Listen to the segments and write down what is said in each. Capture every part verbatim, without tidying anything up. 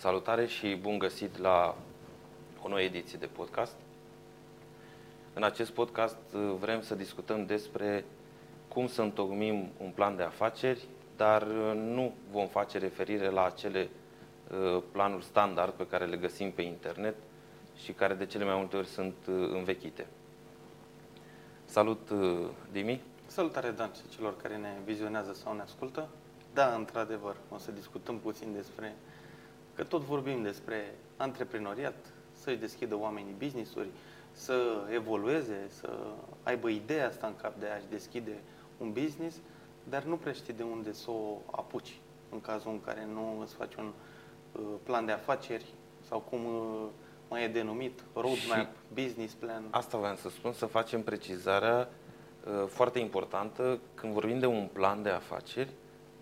Salutare și bun găsit la o nouă ediție de podcast. În acest podcast vrem să discutăm despre cum să întocmim un plan de afaceri, dar nu vom face referire la acele planuri standard pe care le găsim pe internet și care de cele mai multe ori sunt învechite. Salut, Dimi! Salutare, Dan, și celor care ne vizionează sau ne ascultă. Da, într-adevăr, o să discutăm puțin despre, că tot vorbim despre antreprenoriat, să-și deschidă oamenii business-uri, să evolueze, să aibă ideea asta în cap de a-și deschide un business, dar nu prea știi de unde să o apuci în cazul în care nu îți faci un plan de afaceri sau cum mai e denumit, roadmap, business plan. Asta vreau să spun, să facem precizarea foarte importantă. Când vorbim de un plan de afaceri,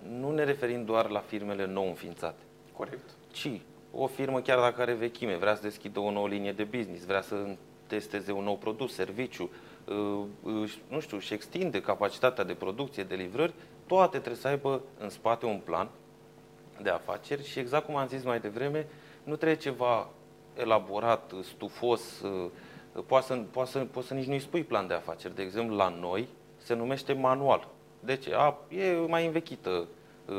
nu ne referim doar la firmele nou înființate. Corect. Ci o firmă, chiar dacă are vechime, vrea să deschidă o nouă linie de business, vrea să testeze un nou produs, serviciu, nu știu, își extinde capacitatea de producție, de livrări, toate trebuie să aibă în spate un plan de afaceri și, exact cum am zis mai devreme, nu trebuie ceva elaborat, stufos, poate să, poate să, poate să nici nu-i spui plan de afaceri. De exemplu, la noi se numește manual. De ce? A, e mai învechită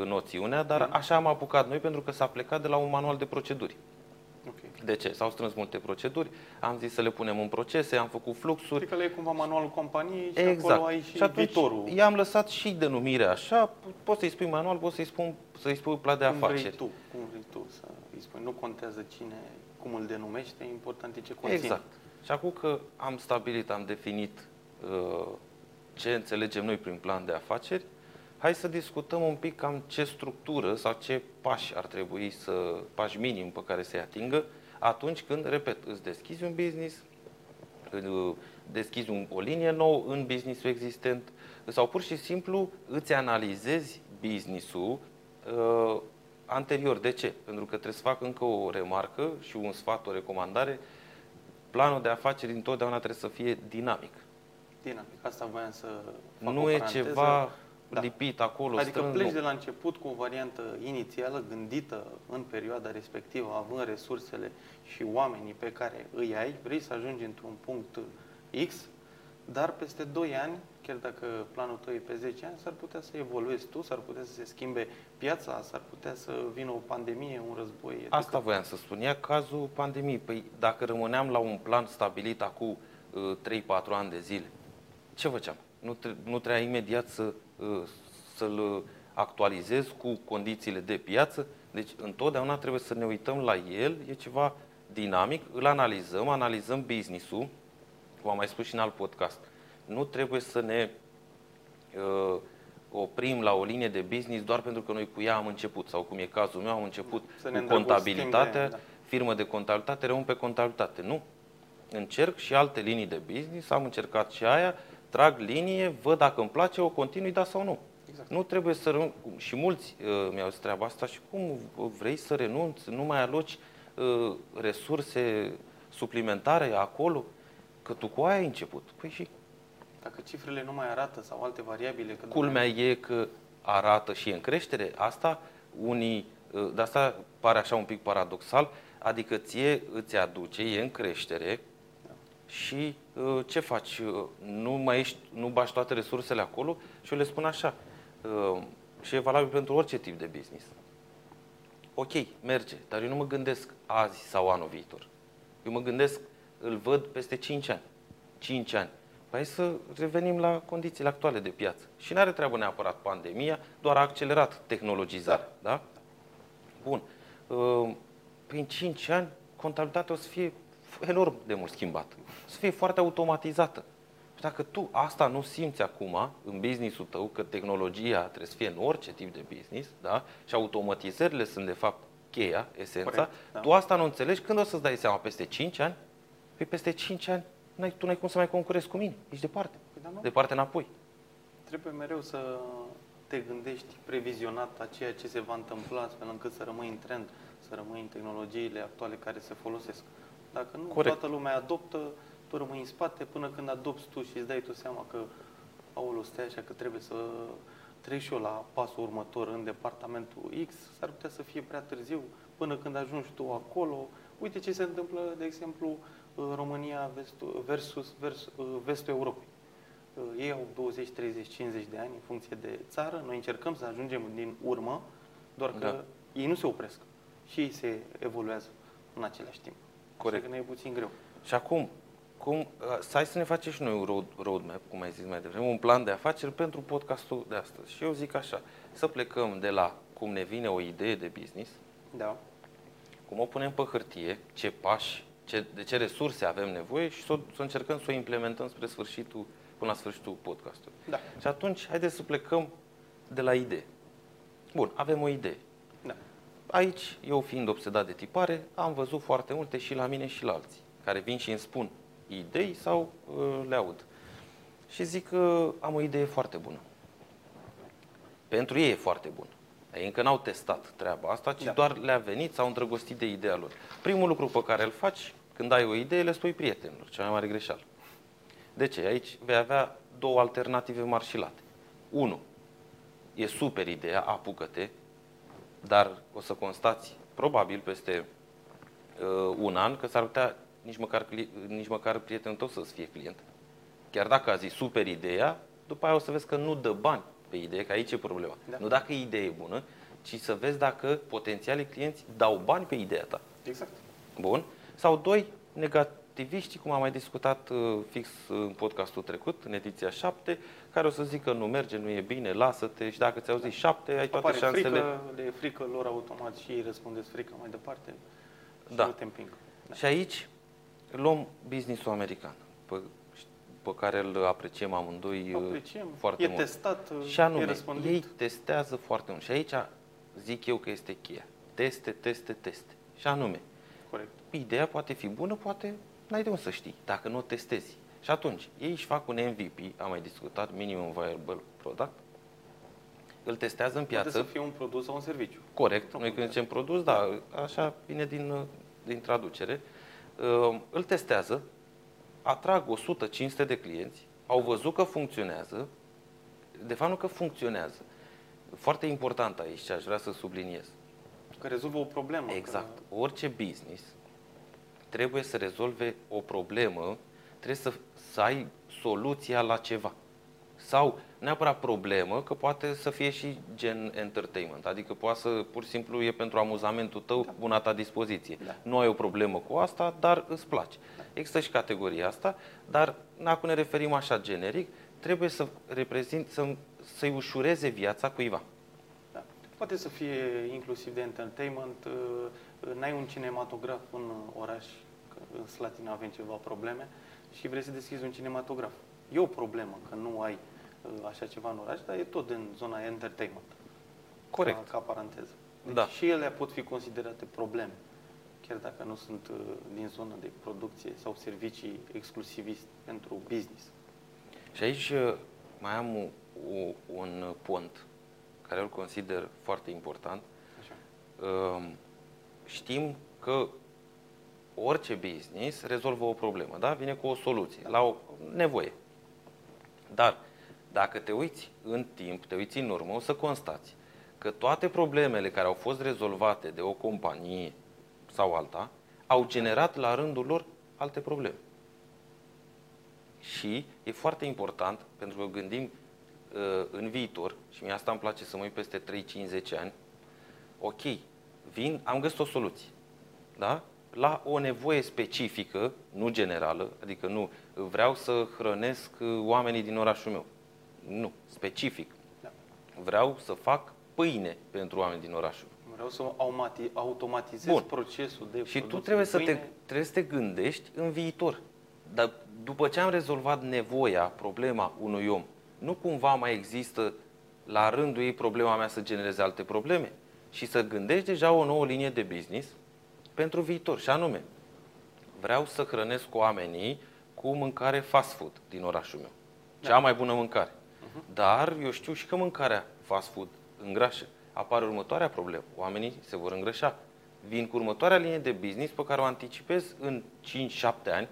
noțiunea, dar așa am apucat noi pentru că s-a plecat de la un manual de proceduri. Okay. De ce? S-au strâns multe proceduri, am zis să le punem în procese, am făcut fluxuri. Cred că le e cumva manualul companiei și exact. Acolo ai și, și viitorul. I-am lăsat și denumirea așa, poți să-i spui manual, poți să-i spui, să-i spui plan de cum afaceri. Vrei tu, cum vrei tu să-i spui, nu contează cine, cum îl denumește, important e ce conține. Exact. Și acum că am stabilit, am definit uh, ce înțelegem noi prin plan de afaceri, hai să discutăm un pic cam ce structură sau ce pași ar trebui să, pași minim pe care să-i atingă atunci când, repet, îți deschizi un business, deschizi un, o linie nouă în businessul existent sau pur și simplu îți analizezi businessul uh, anterior. De ce? Pentru că trebuie să fac încă o remarcă și un sfat, o recomandare. Planul de afaceri întotdeauna trebuie să fie dinamic. Dinamic. Asta voiam să fac nu o e paranteză. Ceva... Da. Lipit acolo, adică strâng, pleci de la început cu o variantă inițială gândită în perioada respectivă, având resursele și oamenii pe care îi ai, vrei să ajungi într-un punct X, dar peste doi ani, chiar dacă planul tău e pe zece ani, s-ar putea să evoluezi tu, s-ar putea să se schimbe piața, s-ar putea să vină o pandemie, un război. Adică... Asta voiam să spun, e cazul pandemiei. Păi dacă rămâneam la un plan stabilit acum trei patru ani de zile, ce făceam? Nu, tre- nu trebuia imediat să... să-l actualizez cu condițiile de piață. Deci întotdeauna trebuie să ne uităm la el, e ceva dinamic, îl analizăm, analizăm business-ul, cum am mai spus și în alt podcast. Nu trebuie să ne uh, oprim la o linie de business doar pentru că noi cu ea am început, sau cum e cazul meu, am început cu contabilitatea, de... firmă de contabilitate, rămân pe contabilitate. Nu. Încerc și alte linii de business, am încercat și aia, trag linie, văd dacă îmi place, o continui, da sau nu. Exact. Nu trebuie să renunț. Și mulți uh, mi-au zis treaba asta. Și cum vrei să renunți, nu mai aloci uh, resurse suplimentare acolo? Că tu cu aia ai început. Păi și... Dacă cifrele nu mai arată sau alte variabile... Că culmea e că arată și în creștere. Asta unii... Uh, de asta pare așa un pic paradoxal. Adică ție îți aduce, e în creștere... Și uh, ce faci? Uh, nu mai ești, nu bași toate resursele acolo? Și eu le spun așa, uh, și e valabil pentru orice tip de business. Ok, merge, dar eu nu mă gândesc azi sau anul viitor. Eu mă gândesc, îl văd peste cinci ani. cinci ani. Păi să revenim la condițiile actuale de piață. Și nu are treabă neapărat pandemia, doar a accelerat tehnologizarea. Da? Da? Bun. Uh, prin cinci ani, contabilitatea o să fie enorm de mult schimbat. Să fie foarte automatizată. Dacă tu asta nu simți acum în business-ul tău, că tehnologia trebuie să fie în orice tip de business, da? Și automatizările sunt de fapt cheia, esența, corect, da. Tu asta nu înțelegi, când o să-ți dai seama? Peste cinci ani? Păi peste cinci ani n-ai, tu n-ai cum să mai concurezi cu mine. Ești departe. Păi, da, departe înapoi. Trebuie mereu să te gândești previzionat a ceea ce se va întâmpla, astfel încât să rămâi în trend, să rămâi în tehnologiile actuale care se folosesc. Dacă nu, corect. Toată lumea adoptă, tu rămâi în spate până când adopți tu și îți dai tu seama că, aoleu, stai așa că trebuie să trec și eu la pasul următor în departamentul X, s-ar putea să fie prea târziu până când ajungi tu acolo. Uite ce se întâmplă, de exemplu, în România versus, versus vestul Europei. Ei au douăzeci, treizeci, cincizeci de ani în funcție de țară. Noi încercăm să ajungem din urmă, doar că da. Ei nu se opresc și ei se evoluează în același timp. Corect. Așa că ne e puțin greu. Și acum, cum, hai să ne facem și noi un road, roadmap, cum ai zis mai devreme, un plan de afaceri pentru podcastul de astăzi. Și eu zic așa, să plecăm de la cum ne vine o idee de business, da. Cum o punem pe hârtie, ce pași, ce, de ce resurse avem nevoie și să, să încercăm să o implementăm spre sfârșitul, până la sfârșitul podcastului. Da. Și atunci, haideți să plecăm de la idee. Bun, avem o idee. Da. Aici, eu fiind obsedat de tipare, am văzut foarte multe și la mine și la alții, care vin și îmi spun idei sau uh, le aud. Și zic că uh, am o idee foarte bună. Pentru ei e foarte bună. Ei încă n-au testat treaba asta, ci da. Doar le-a venit, s-au îndrăgostit de ideea lor. Primul lucru pe care îl faci, când ai o idee, le spui prietenilor, cea mai mare greșeală. De ce? Aici vei avea două alternative mari și late. Unu, e super ideea, apucă-te, dar o să constați, probabil peste uh, un an, că s-ar putea nici măcar, nici măcar prietenul tău să-ți fie client. Chiar dacă a zis super ideea, după aia o să vezi că nu dă bani pe idee, că aici e problema. Da. Nu dacă ideea e bună, ci să vezi dacă potențialii clienți dau bani pe ideea ta. Exact. Bun. Sau doi, negativiștii, cum am mai discutat fix în podcastul trecut, în ediția șapte, care o să zică nu merge, nu e bine, lasă-te și dacă ți-au zis șapte, ai toate apare șansele. Frică, le frică lor automat și ei răspundeți frică mai departe și da. Nu te împing. Da. Și aici luăm business-ul american, pe, pe care îl apreciem amândoi apreciem. Foarte e mult. E testat, și anume, e răspândit. Ei testează foarte mult. Și aici zic eu că este cheia. Teste, teste, teste. Și anume, corect. Ideea poate fi bună, poate n-ai de unde să știi, dacă nu o testezi. Și atunci, ei își fac un M V P, am mai discutat, Minimum Viable Product, îl testează în piață. Poate să fie un produs sau un serviciu. Corect. Noi când zicem produs, da, așa vine din, din traducere. Îl testează, atrag o sută, cinci sute de clienți, au văzut că funcționează, de fapt nu că funcționează. Foarte important aici și aș vrea să subliniez. Că rezolvă o problemă. Exact. Că... Orice business trebuie să rezolve o problemă, trebuie să, să ai soluția la ceva. Sau neapărat problemă, că poate să fie și gen entertainment, adică poate să, pur și simplu, e pentru amuzamentul tău, da. Buna ta dispoziție. Da. Nu ai o problemă cu asta, dar îți place. Da. Există și categoria asta, dar acum ne referim așa generic, trebuie să reprezint, să, să-i ușureze viața cuiva. Da. Poate să fie inclusiv de entertainment, n-ai un cinematograf în oraș, că în Slatina avem ceva probleme, și vrei să deschizi un cinematograf. E o problemă că nu ai așa ceva în oraș, dar e tot din zona entertainment. Corect. Ca, ca paranteză. Deci da. Și ele pot fi considerate probleme, chiar dacă nu sunt din zona de producție sau servicii exclusiviste pentru business. Și aici mai am o, o, un pont care îl consider foarte important. Așa. Știm că orice business rezolvă o problemă, da? Vine cu o soluție, da. La o nevoie. Dar dacă te uiți în timp, te uiți în urmă, o să constați că toate problemele care au fost rezolvate de o companie sau alta au generat la rândul lor alte probleme. Și e foarte important, pentru că gândim uh, în viitor, și mie asta îmi place să mă uit peste trei, cinci, zece ani, ok, vin, am găsit o soluție, da? La o nevoie specifică, nu generală, adică nu vreau să hrănesc oamenii din orașul meu. Nu, specific. Da. Vreau să fac pâine pentru oameni din orașul. Vreau să automatizez bun. Procesul de și tu trebuie să, te, trebuie să te gândești în viitor. Dar după ce am rezolvat nevoia, problema unui om, nu cumva mai există la rândul ei problema mea să genereze alte probleme și să gândești deja o nouă linie de business pentru viitor. Și anume, vreau să hrănesc oamenii cu mâncare fast food din orașul meu. Cea da. Mai bună mâncare. Dar eu știu și că mâncarea fast food îngrașă. Apare următoarea problemă. Oamenii se vor îngrășa. Vin cu următoarea linie de business pe care o anticipez în cinci șapte ani,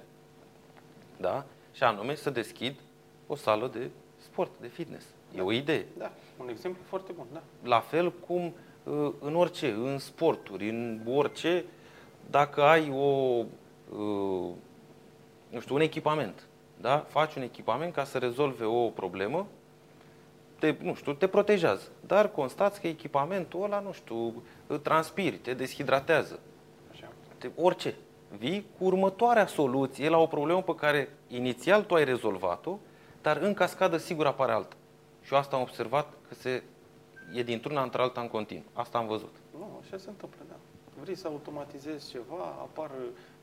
da? Și anume să deschid o sală de sport, de fitness. E o idee. Da, un exemplu foarte bun, da. La fel cum în orice, în sporturi, în orice, dacă ai o, nu știu, un echipament, da? Faci un echipament ca să rezolve o problemă, te, nu știu, te protejează, dar constați că echipamentul ăla, nu știu, transpiri, te deshidratează. Așa. Te, orice. Vii cu următoarea soluție la o problemă pe care inițial tu ai rezolvat-o, dar în cascadă sigur apare alta. Și eu asta am observat, că se e dintr-una într-alta în continuu. Asta am văzut. Nu, așa se întâmplă, da. Vrei să automatizezi ceva, apar...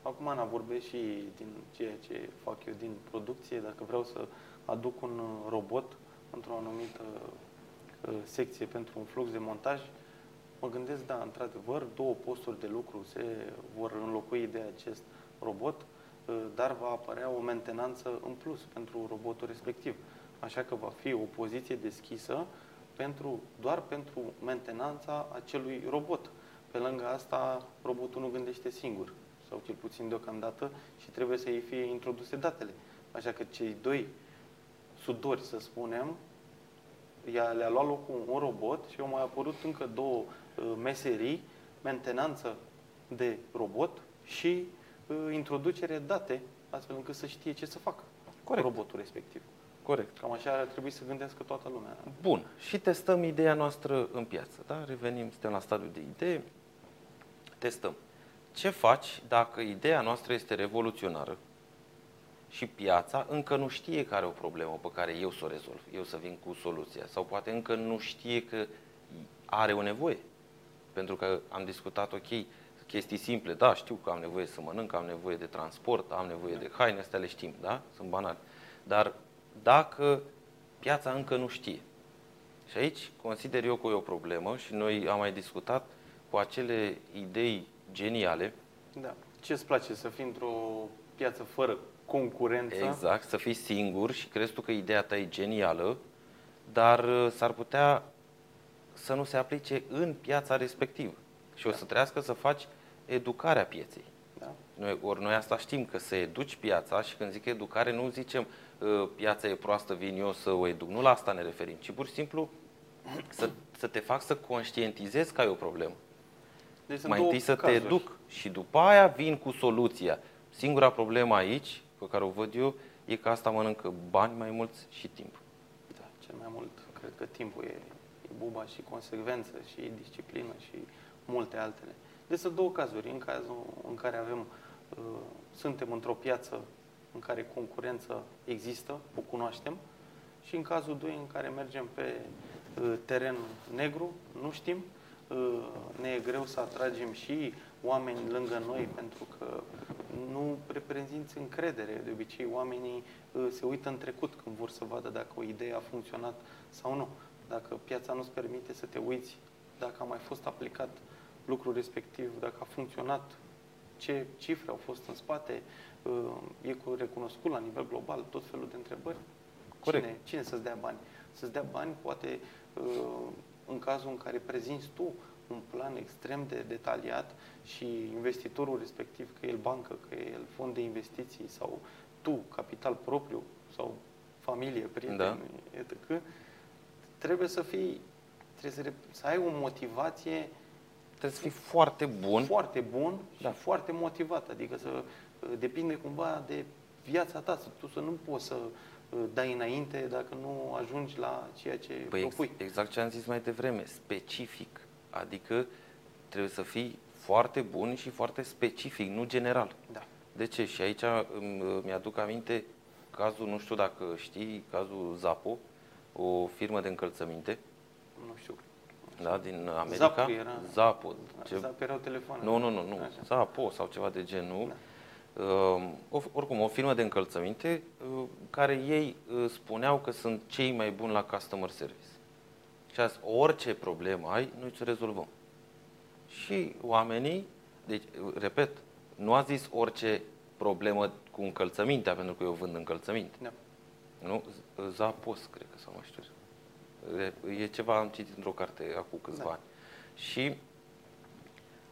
Acum, Ana, vorbesc și din ceea ce fac eu din producție. Dacă vreau să aduc un robot într-o anumită secție pentru un flux de montaj, mă gândesc, da, într-adevăr, două posturi de lucru se vor înlocui de acest robot, dar va apărea o mentenanță în plus pentru robotul respectiv. Așa că va fi o poziție deschisă pentru, doar pentru mentenanța acelui robot. Pe lângă asta, robotul nu gândește singur, sau cel puțin deocamdată, și trebuie să îi fie introduse datele. Așa că cei doi sudori, să spunem, le-a luat locul un robot și au mai apărut încă două meserii, mentenanță de robot și introducere date, astfel încât să știe ce să facă Corect. robotul respectiv. Corect. Cam așa ar trebui să gândească toată lumea. Bun. Și testăm ideea noastră în piață. Da? Revenim, suntem la stadiul de idee. Testăm. Ce faci dacă ideea noastră este revoluționară și piața încă nu știe că are o problemă pe care eu să o rezolv, eu să vin cu soluția, sau poate încă nu știe că are o nevoie? Pentru că am discutat, ok, chestii simple, da, știu că am nevoie să mănânc, am nevoie de transport, am nevoie de haine, astea le știm, da? Sunt banale. Dar dacă piața încă nu știe. Și aici consider eu că e o problemă și noi am mai discutat cu acele idei geniale. Da. Ce-ți place? Să fii într-o piață fără concurență? Exact, să fii singur și crezi tu că ideea ta e genială, dar s-ar putea să nu se aplice în piața respectivă. Și da. o să trească să faci educarea pieței. Da. Noi, ori noi asta știm, că să educi piața, și când zic educare nu zicem piața e proastă, vin eu să o educ. Nu la asta ne referim, ci pur și simplu să, să te fac să conștientizezi că ai o problemă. Deci mai întâi să cazuri. te educ și după aia vin cu soluția. Singura problemă aici, pe care o văd eu, e că asta mănâncă bani mai mulți și timp. Da, cel mai mult cred că timpul e, e buba, și consecvență, și disciplină, și multe altele. Deci sunt două cazuri. În cazul în care avem, uh, suntem într-o piață în care concurență există, o cunoaștem, și în cazul doi în care mergem pe uh, teren negru, nu știm, uh, ne e greu să atragem și oameni lângă noi, pentru că nu reprezinți încredere. De obicei, oamenii uh, se uită în trecut când vor să vadă dacă o idee a funcționat sau nu. Dacă piața nu-ți permite să te uiți dacă a mai fost aplicat lucrul respectiv, dacă a funcționat, ce cifre au fost în spate, e recunoscut la nivel global, tot felul de întrebări. Corect. Cine, cine să-ți dea bani? Să-ți dea bani, poate, în cazul în care prezinți tu un plan extrem de detaliat și investitorul respectiv, că el bancă, că el fond de investiții, sau tu, capital propriu, sau familie, prieteni, da. et cetera, trebuie să fii, trebuie să, să ai o motivație. Trebuie să fii foarte bun. Foarte bun și da. foarte motivat. Adică să depinde cumva de viața ta. Tu să nu poți să dai înainte dacă nu ajungi la ceea ce păi propui. Ex exact ce am zis mai devreme. Specific. Adică trebuie să fii foarte bun și foarte specific, nu general. Da. De ce? Și aici mi-aduc aminte cazul, nu știu dacă știi, cazul Zappo, o firmă de încălțăminte. Nu știu. Da, din America. Zappo era. Zappo, ce... Zappo erau telefoane. Nu, nu, nu, nu. Zappo sau ceva de genul. Da. Uh, oricum, o firmă de încălțăminte uh, care ei uh, spuneau că sunt cei mai buni la customer service. Și azi, orice problemă ai, noi ți-o rezolvăm. Și oamenii, deci, repet, nu a zis orice problemă cu încălțămintea, pentru că eu vând încălțăminte. Da. Nu? Zappos, cred că, sau nu știu. E ceva, am citit într-o carte acum câțiva da. ani. Și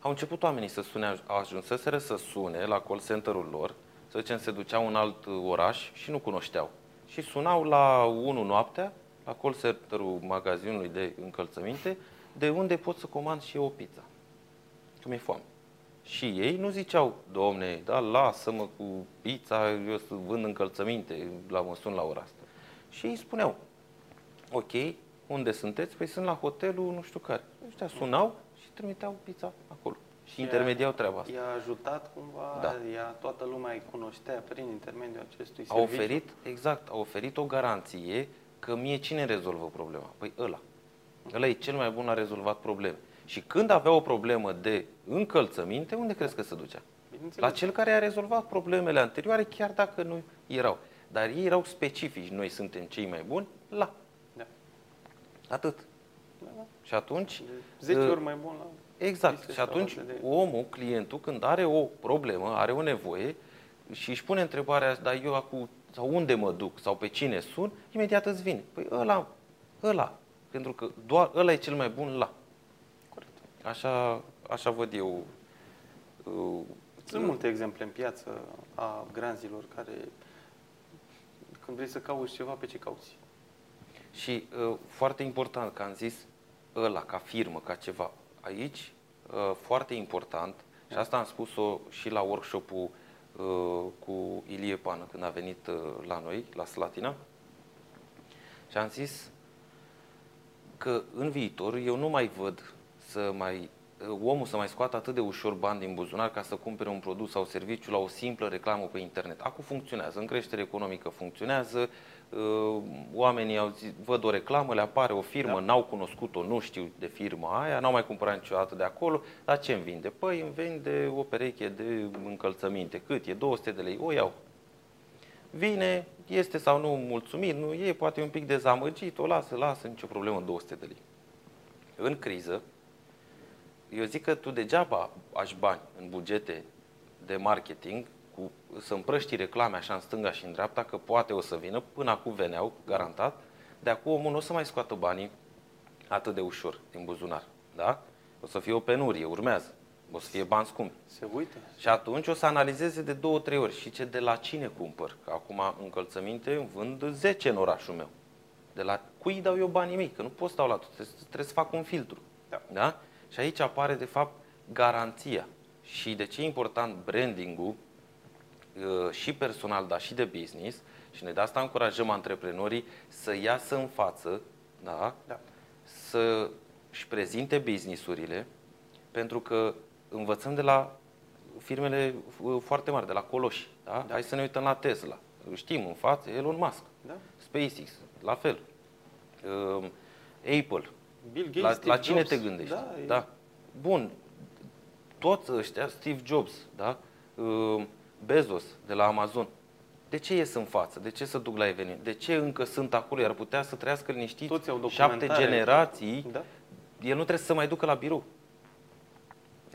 au început oamenii să sune, ajunseseră să sune la call center-ul lor, să zicem, se duceau în alt oraș și nu cunoșteau. Și sunau la unu noaptea la call center-ul magazinului de încălțăminte, de unde pot să comand și eu o pizza, că mi-e foame. Și ei nu ziceau, domne, da, lasă-mă cu pizza, eu să vând încălțăminte, la mă sun la ora asta. Și ei spuneau, ok, unde sunteți? Păi sunt la hotelul nu știu care. Ăștia sunau și trimiteau pizza acolo. Și intermediau treaba asta. I-a ajutat cumva, da. Ea, toată lumea îi cunoștea prin intermediul acestui serviciu. A oferit, exact, a oferit o garanție că mie cine rezolvă problema? Păi ăla. Ăla e cel mai bun la rezolvat probleme. Și când avea o problemă de încălțăminte, unde crezi că se ducea? La cel care a rezolvat problemele anterioare, chiar dacă nu erau. Dar ei erau specifici, noi suntem cei mai buni la. Da. Atât. Da, da. Și atunci... zece ori mai bun la... Exact. Și atunci omul, clientul, când are o problemă, are o nevoie și își pune întrebarea, dar eu acu, sau unde mă duc sau pe cine sun, imediat îți vine. Păi ăla, ăla, pentru că doar ăla e cel mai bun la. Corect. Așa, așa văd eu. Sunt multe exemple în piață a granzilor care, când vrei să cauți ceva, pe ce cauți. Și foarte important, că am zis, ăla, ca firmă, ca ceva. Aici, foarte important, și asta am spus-o și la workshop-ul cu Ilie Pană, când a venit la noi, la Slatina, și am zis că în viitor eu nu mai văd să mai, omul să mai scoată atât de ușor bani din buzunar ca să cumpere un produs sau serviciu la o simplă reclamă pe internet. Acum funcționează, în creștere economică funcționează, oamenii au zis, văd o reclamă, le apare o firmă, da. N-au cunoscut-o, nu știu de firma aia, n-au mai cumpărat niciodată de acolo, dar ce îmi vinde? Păi îmi vinde o pereche de încălțăminte, cât e? două sute de lei, o iau. Vine, este sau nu mulțumit, nu e, poate e un pic dezamăgit, o lasă, lasă, nicio problemă, două sute de lei. În criză, eu zic că tu degeaba ai bani în bugete de marketing, cu, să împrăști reclame așa în stânga și în dreapta, că poate o să vină, până acum veneau, garantat, de acum omul nu o să mai scoată banii atât de ușor din buzunar, da? O să fie o penurie, urmează, o să fie bani scumpi. Se uită. Și atunci o să analizeze de două, trei ori și ce de la cine cumpăr, că acum încălțăminte îmi vând zece în orașul meu. De la cui dau eu banii mei, că nu pot stau la tot, trebuie, trebuie să fac un filtru, da? Da? Și aici apare de fapt garanția și de ce e important branding-ul și personal, dar și de business, și de asta încurajăm antreprenorii să iasă în față, da? Da. Să își prezinte businessurile, pentru că învățăm de la firmele foarte mari, de la coloși. Da? Da. Hai să ne uităm la Tesla, știm în față, Elon Musk, da. SpaceX, la fel, Apple, Bill Gates, la, Steve la cine Jobs. Te gândești? Da, da. E... Bun, toți ăștia, Steve Jobs, da? Bezos de la Amazon. De ce ies în față? De ce se duc la eveniment? De ce încă sunt acolo? Iar putea să trăiască liniștiți șapte generații. Da? El nu trebuie să se mai ducă la birou.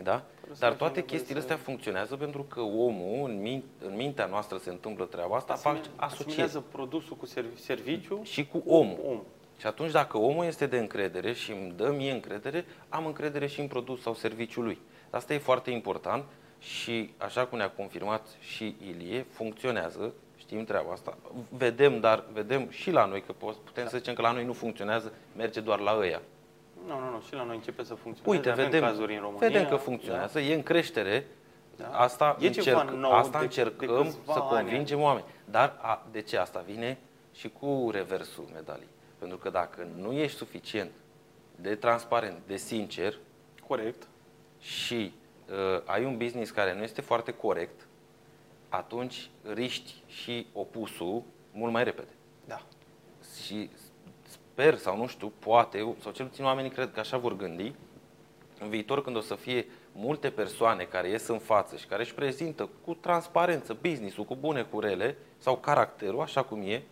Da? Dar toate chestiile astea funcționează pentru că omul, în, min în mintea noastră se întâmplă treaba asta, fac asociază produsul cu serviciu și cu omul. Om. Și atunci dacă omul este de încredere și îmi dă mie încredere, am încredere și în produs sau serviciul lui. Asta e foarte important. Și așa cum ne-a confirmat și Ilie, funcționează, știm treaba asta. Vedem, dar vedem și la noi, că putem da. Să zicem că la noi nu funcționează, merge doar la ăia. Nu, nu, nu, și la noi începe să funcționeze. Uite, vedem, cazuri în România, vedem că funcționează, da. E în creștere, da. Asta, e încerc, nou, asta de, încercăm de să convingem oameni. Dar a, de ce asta vine și cu reversul medalii? Pentru că dacă nu ești suficient de transparent, de sincer, corect, și Uh, ai un business care nu este foarte corect, atunci riști și opusul mult mai repede. Da. Și sper sau nu știu, poate, sau cel puțin oamenii cred că așa vor gândi, în viitor când o să fie multe persoane care ies în față și care își prezintă cu transparență business-ul, cu bune, cu rele, sau caracterul, așa cum e,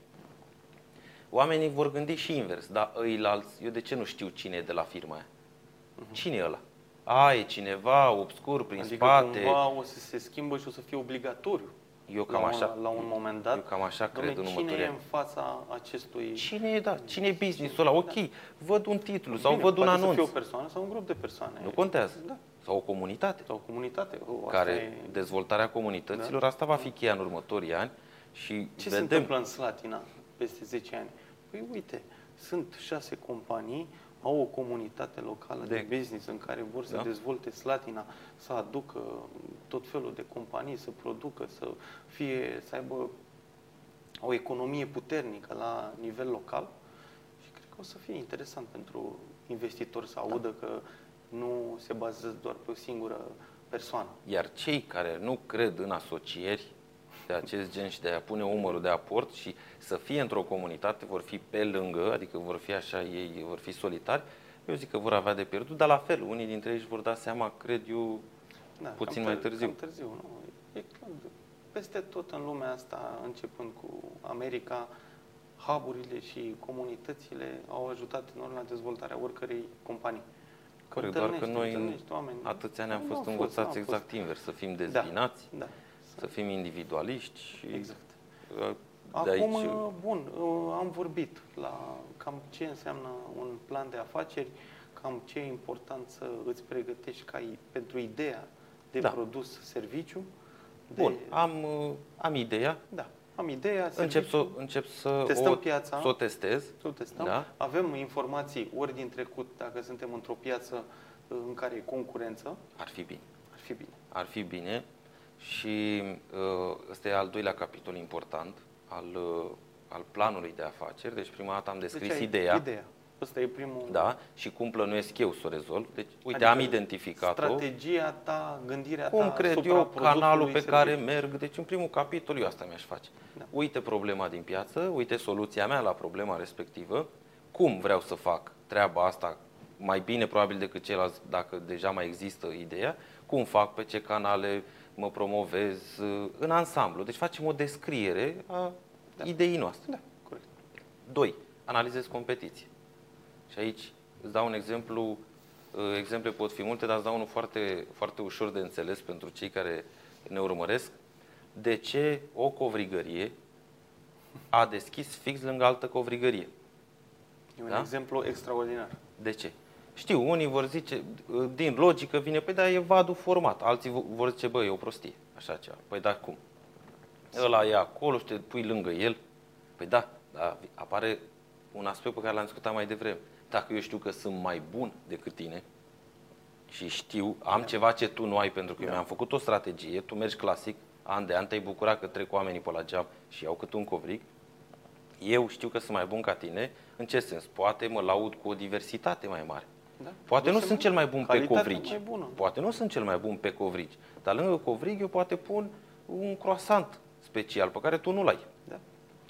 oamenii vor gândi și invers. Dar ăilalți, eu de ce nu știu cine e de la firma aia? Uh-huh. Cine e ăla? A, e cineva obscur prin adică spate. Cumva o să se schimbă și o să fie obligatoriu. Eu cam la, așa, la un moment dat. Eu cam așa cred în următoarea. Cine e în fața acestui? Cine e, da, cine e business-ul ăla? Ok, da. Văd un titlu bine, sau văd un anunț. Poate să fie o persoană sau un grup de persoane. Nu contează. Da. Sau o comunitate. Sau o comunitate. O, care e... dezvoltarea comunităților, da? Asta va fi cheia în următorii ani și ce vedem. Se întâmplă în Slatina peste zece ani? Păi uite, sunt șase companii, au o comunitate locală de, de business în care vor să da? dezvolte Slatina, să aducă tot felul de companii, să producă, să fie, să aibă o economie puternică la nivel local. Și cred că o să fie interesant pentru investitori să audă da. că nu se bazează doar pe o singură persoană. Iar cei care nu cred în asocieri de acest gen și de a pune umărul de aport și să fie într-o comunitate, vor fi pe lângă, adică vor fi așa, ei vor fi solitari, eu zic că vor avea de pierdut, dar la fel, unii dintre ei își vor da seama, cred eu, da, puțin mai târziu. Cam târziu, nu? E clar. Peste tot în lumea asta, începând cu America, hub-urile și comunitățile au ajutat enorm la dezvoltarea oricărei companii. Corect, doar că noi atâția ani am fost învățați exact invers, să fim dezbinați. Da, da. Să fim individualiști. Și exact. Acum, aici... bun, am vorbit la cam ce înseamnă un plan de afaceri, cam ce e important să îți pregătești ca pentru ideea de da. produs, serviciu. De... Bun, am, am ideea. Da, am ideea. Încep să, încep să testăm o, piața, să o testez. Să o testăm. Da. Avem informații ori din trecut, dacă suntem într-o piață în care e concurență. Ar fi bine. Ar fi bine. Ar fi bine. Și ăsta e al doilea capitol important al, al planului de afaceri. Deci prima dată am descris deci ideea. ideea. Ăsta e primul... Da, și cum plănuiesc eu să o rezolv. Deci, uite, adică am identificat-o. Strategia ta, gândirea cum ta, cum cred eu, canalul pe care serviciu. merg. Deci în primul capitol eu asta mi-aș face. Da. Uite problema din piață, uite soluția mea la problema respectivă. Cum vreau să fac treaba asta mai bine probabil decât ceilalți, dacă deja mai există ideea. Cum fac, pe ce canale... mă promovez în ansamblu. Deci facem o descriere a da. ideii noastre. Da, corect. Doi, analizez competiție. Și aici îți dau un exemplu, exemple pot fi multe, dar îți dau unul foarte, foarte ușor de înțeles pentru cei care ne urmăresc. De ce o covrigărie a deschis fix lângă altă covrigărie? E un da? exemplu extraordinar. De ce? Știu, unii vor zice, din logică vine, păi da, e vadul format. Alții vor zice, bă, e o prostie, așa ceva. Păi da, cum? Ăla e acolo și te pui lângă el. Păi da, da, apare un aspect pe care l-am discutat mai devreme. Dacă eu știu că sunt mai bun decât tine și știu, am da. ceva ce tu nu ai, pentru că da. eu mi-am făcut o strategie, tu mergi clasic, an de an, te-ai bucura că trec oamenii pe la geam și iau cât un covrig. Eu știu că sunt mai bun ca tine, în ce sens? Poate mă laud cu o diversitate mai mare. Da? Poate nu sunt cel mai bun pe covrigi. Poate nu sunt cel mai bun pe covrigi, dar lângă covrig eu poate pun un croissant special pe care tu nu l-ai. Da.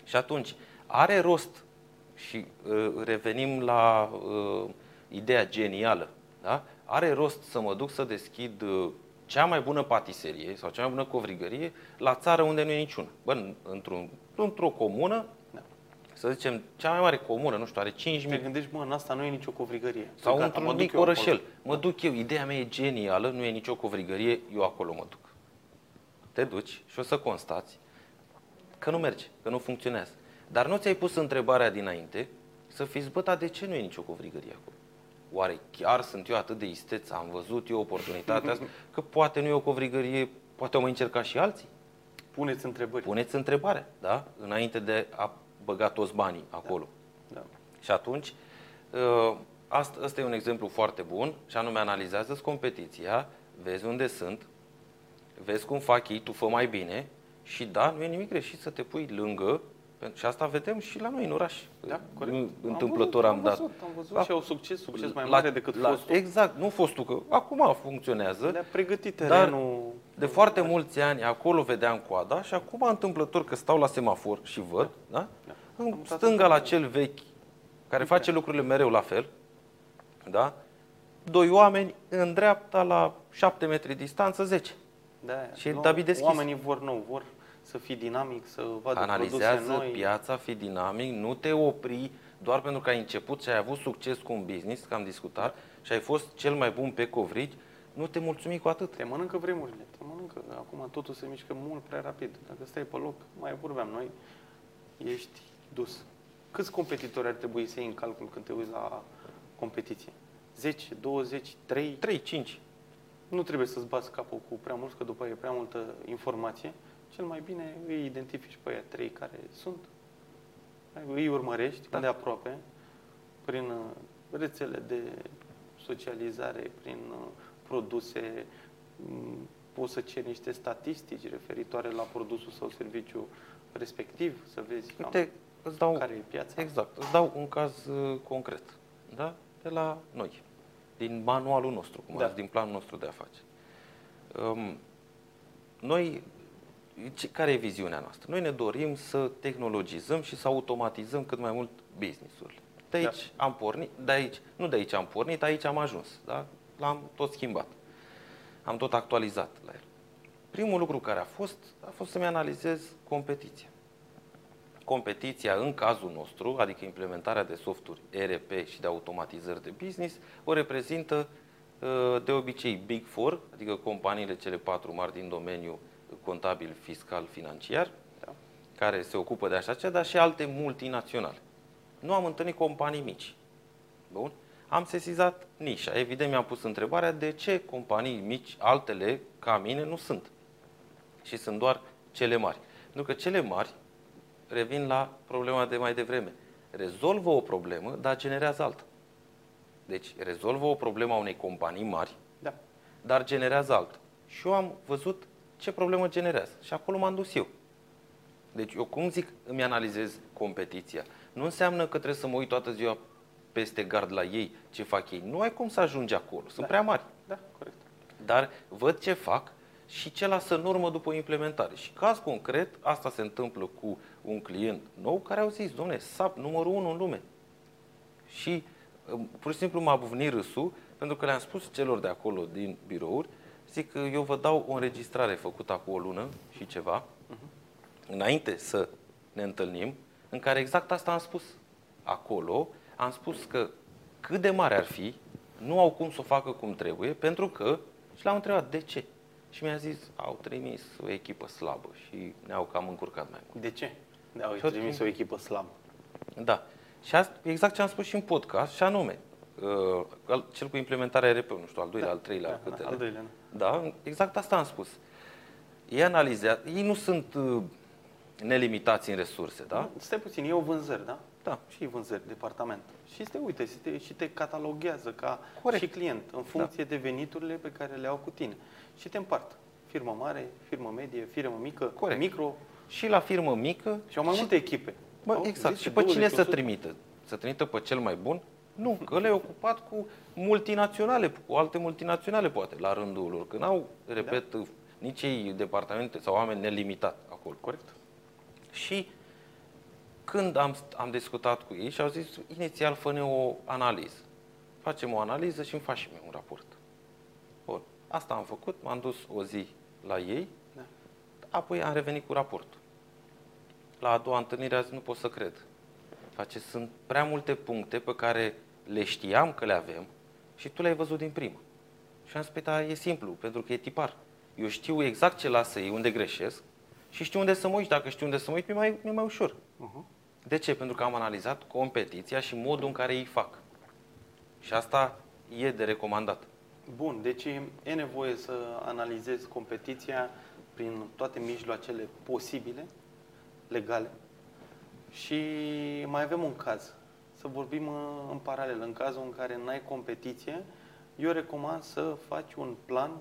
Și atunci are rost și uh, revenim la uh, ideea genială, da? Are rost să mă duc să deschid uh, cea mai bună patiserie sau cea mai bună covrigărie la țară unde nu e niciuna. Bă, într-un, într-o comună, să zicem, cea mai mare comună, nu știu, are cinci mii. Te gândești, mă, în asta nu e nicio covrigărie. Sau gata, într-un mic orășel. Mă duc eu, ideea mea e genială, nu e nicio covrigărie, eu acolo mă duc. Te duci și o să constați că nu merge, că nu funcționează. Dar nu ți-ai pus întrebarea dinainte să fiți, bă, dar de ce nu e nicio covrigărie acolo? Oare chiar sunt eu atât de isteț? Am văzut eu oportunitatea asta? Că poate nu e o covrigărie, poate o mai încerca și alții? Puneți întrebări. Puneți întrebarea, da? Înainte de a băga toți banii acolo. Da. Da. Și atunci, asta, asta e un exemplu foarte bun, și anume analizează-ți competiția, vezi unde sunt, vezi cum fac ei, tu fă mai bine și da, nu e nimic greșit să te pui lângă, și asta vedem și la noi în oraș. Da, corect. Întâmplător am, văzut, am, am dat. Văzut, am văzut da. și au succes, succes mai mare la, decât la, fostul. Exact, nu fostul, că acum funcționează. Le-a pregătit terenul. De foarte mulți ani acolo vedeam coada și acum întâmplător că stau la semafor și văd, da? Da? Da. În stânga la cel vechi, care face okay. lucrurile mereu la fel, da? Doi oameni în dreapta la șapte metri distanță, zece. Da, și no, David deschis. Oamenii vor nou, vor să fii dinamic, să vadă analizează produse noi. Piața, fii dinamic, nu te opri doar pentru că ai început și ai avut succes cu un business, că am discutat, și ai fost cel mai bun pe covrigi. Nu te mulțumi cu atât. Te mănâncă vremurile, te mănâncă. Acum totul se mișcă mult prea rapid. Dacă stai pe loc, mai vorbeam noi, ești dus. Câți competitori ar trebui să iei în calcul când te uiți la competiție? zece, douăzeci, trei, trei, cinci. Nu trebuie să-ți bați capul cu prea mult, că după aia e prea multă informație. Cel mai bine îi identifici pe aia trei care sunt, îi urmărești, da. de aproape, prin rețele de socializare, prin produse, poți să ceri niște statistici referitoare la produsul sau serviciu respectiv, să vezi Uite, dau, care e piața. Exact. Îți dau un caz concret, da? De la noi, din manualul nostru, cum da. azi, din planul nostru de afaceri. Um, noi, ce, care e viziunea noastră? Noi ne dorim să tehnologizăm și să automatizăm cât mai mult business-urile. De aici da. am pornit, de aici, nu de aici am pornit, aici am ajuns. Da? L-am tot schimbat. Am tot actualizat la el. Primul lucru care a fost, a fost să-mi analizez competiția. Competiția, în cazul nostru, adică implementarea de softuri E R P și de automatizări de business, o reprezintă de obicei Big Four, adică companiile cele patru mari din domeniu contabil, fiscal, financiar, da. care se ocupă de așa ceva, dar și alte multinaționale. Nu am întâlnit companii mici. Bun? Am sesizat nișa. Evident, mi-am pus întrebarea de ce companii mici, altele ca mine, nu sunt. Și sunt doar cele mari. Pentru că cele mari, revin la problema de mai devreme, rezolvă o problemă, dar generează alta. Deci, rezolvă o problemă a unei companii mari, da. dar generează alta. Și eu am văzut ce problemă generează. Și acolo m-am dus eu. Deci, eu cum zic, îmi analizez competiția. Nu înseamnă că trebuie să mă uit toată ziua peste gard la ei, ce fac ei. Nu ai cum să ajungi acolo, sunt da. prea mari. Da, corect. Dar văd ce fac și ce lasă în urmă după implementare. Și caz concret, asta se întâmplă cu un client nou care au zis, dom'le, S A P numărul unu în lume. Și pur și simplu m-a bufnit râsul, pentru că le-am spus celor de acolo din birouri, zic că eu vă dau o înregistrare făcută acum o lună și ceva, uh-huh. înainte să ne întâlnim, în care exact asta am spus acolo. Am spus că cât de mare ar fi, nu au cum să o facă cum trebuie, pentru că, și l-am întrebat de ce. Și mi-a zis, au trimis o echipă slabă și ne-au cam încurcat mai mult. De ce? Ne-au trimis o echipă slabă. Da. Și asta, exact ce am spus și în podcast, și anume, uh, cel cu implementarea E R P, nu știu, al doilea, da. al treilea, da, al câtele. Al doilea. Da, exact asta am spus. Ei analizează, ei nu sunt uh, nelimitați în resurse, da? Stai puțin, ei au vânzări, da? Da, și vânzări, departament. Și te uite și te, și te cataloguează ca Corect. și client în funcție da. de veniturile pe care le au cu tine. Și te împart. Firmă mare, firmă medie, firmă mică, Corect. micro. Și la firmă mică. Și au mai și... multe echipe. Bă, au, exact. Și pe cine să trimită? Să trimită pe cel mai bun? Nu, că le-ai ocupat cu multinaționale, cu alte multinaționale, poate, la rândul lor. Că n-au, repet, da. nici ei departamente sau oameni nelimitat acolo. Corect. Și... Când am, am discutat cu ei și au zis, inițial fă-ne o analiză. Facem o analiză și îmi faci și mie un raport. Bun. Asta am făcut, m-am dus o zi la ei, da. apoi am revenit cu raportul. La a doua întâlnire a zis, nu pot să cred. Face, sunt prea multe puncte pe care le știam că le avem și tu le-ai văzut din prima. Și am zis, da, e simplu, pentru că e tipar. Eu știu exact ce lasă ei, unde greșesc și știu unde să mă uit. Dacă știu unde să mă uit, mi-e mai, mi-e mai ușor. Uh-huh. De ce? Pentru că am analizat competiția și modul în care ei fac. Și asta e de recomandat. Bun, deci e nevoie să analizezi competiția prin toate mijloacele posibile, legale. Și mai avem un caz. Să vorbim în paralel. În cazul în care n-ai competiție, eu recomand să faci un plan,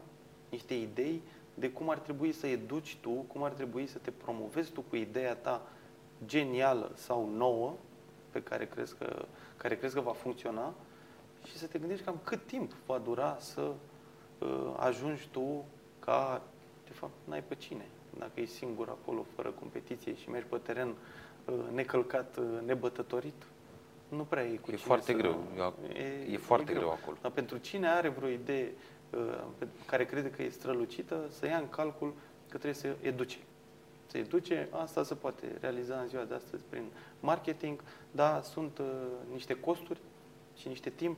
niște idei de cum ar trebui să educi tu, cum ar trebui să te promovezi tu cu ideea ta genială sau nouă pe care crezi că, care crezi că va funcționa și să te gândești cam cât timp va dura să uh, ajungi tu ca, de fapt, n-ai pe cine. Dacă ești singur acolo, fără competiție și mergi pe teren uh, necălcat, uh, nebătătorit, nu prea e cu e cine foarte să... greu. E, e, e foarte e greu acolo. Dar pentru cine are vreo idee uh, care crede că e strălucită, să ia în calcul că trebuie să educe. Se duce, asta se poate realiza în ziua de astăzi prin marketing, dar sunt uh, niște costuri și niște timp,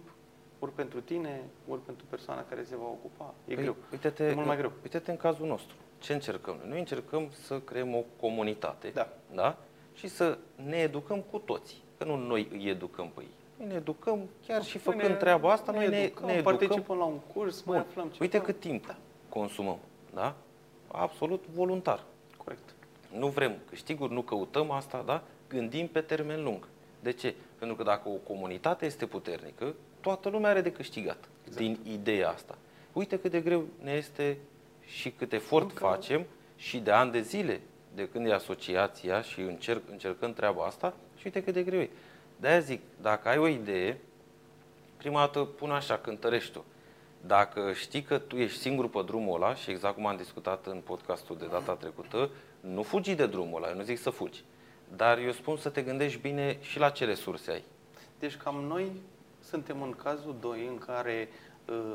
ori pentru tine, ori pentru persoana care se va ocupa. E păi, greu, uite-te, e mult mai greu. Uite-te în cazul nostru. Ce încercăm noi? Noi încercăm să creăm o comunitate da. Da? și să ne educăm cu toții. Că nu noi îi educăm pe ei. Noi ne educăm, chiar și făcând ne, treaba asta, ne noi ne educăm. Ne educăm. Participăm la un curs, mai aflăm ce Uite cât timp da. consumăm. Da? Absolut voluntar. Corect. Nu vrem câștiguri, nu căutăm asta, da? Gândim pe termen lung. De ce? Pentru că dacă o comunitate este puternică, toată lumea are de câștigat exact. Din ideea asta. Uite cât de greu ne este și cât efort Încă. facem și de ani de zile de când e asociația și încerc, încercăm treaba asta și uite cât de greu e. De-aia zic, dacă ai o idee, prima dată pune așa, cântărești-o. Dacă știi că tu ești singur pe drumul ăla și exact cum am discutat în podcastul de data trecută, nu fugi de drumul ăla, eu nu zic să fugi. Dar eu spun să te gândești bine și la ce resurse ai. Deci cam noi suntem în cazul doi în care uh,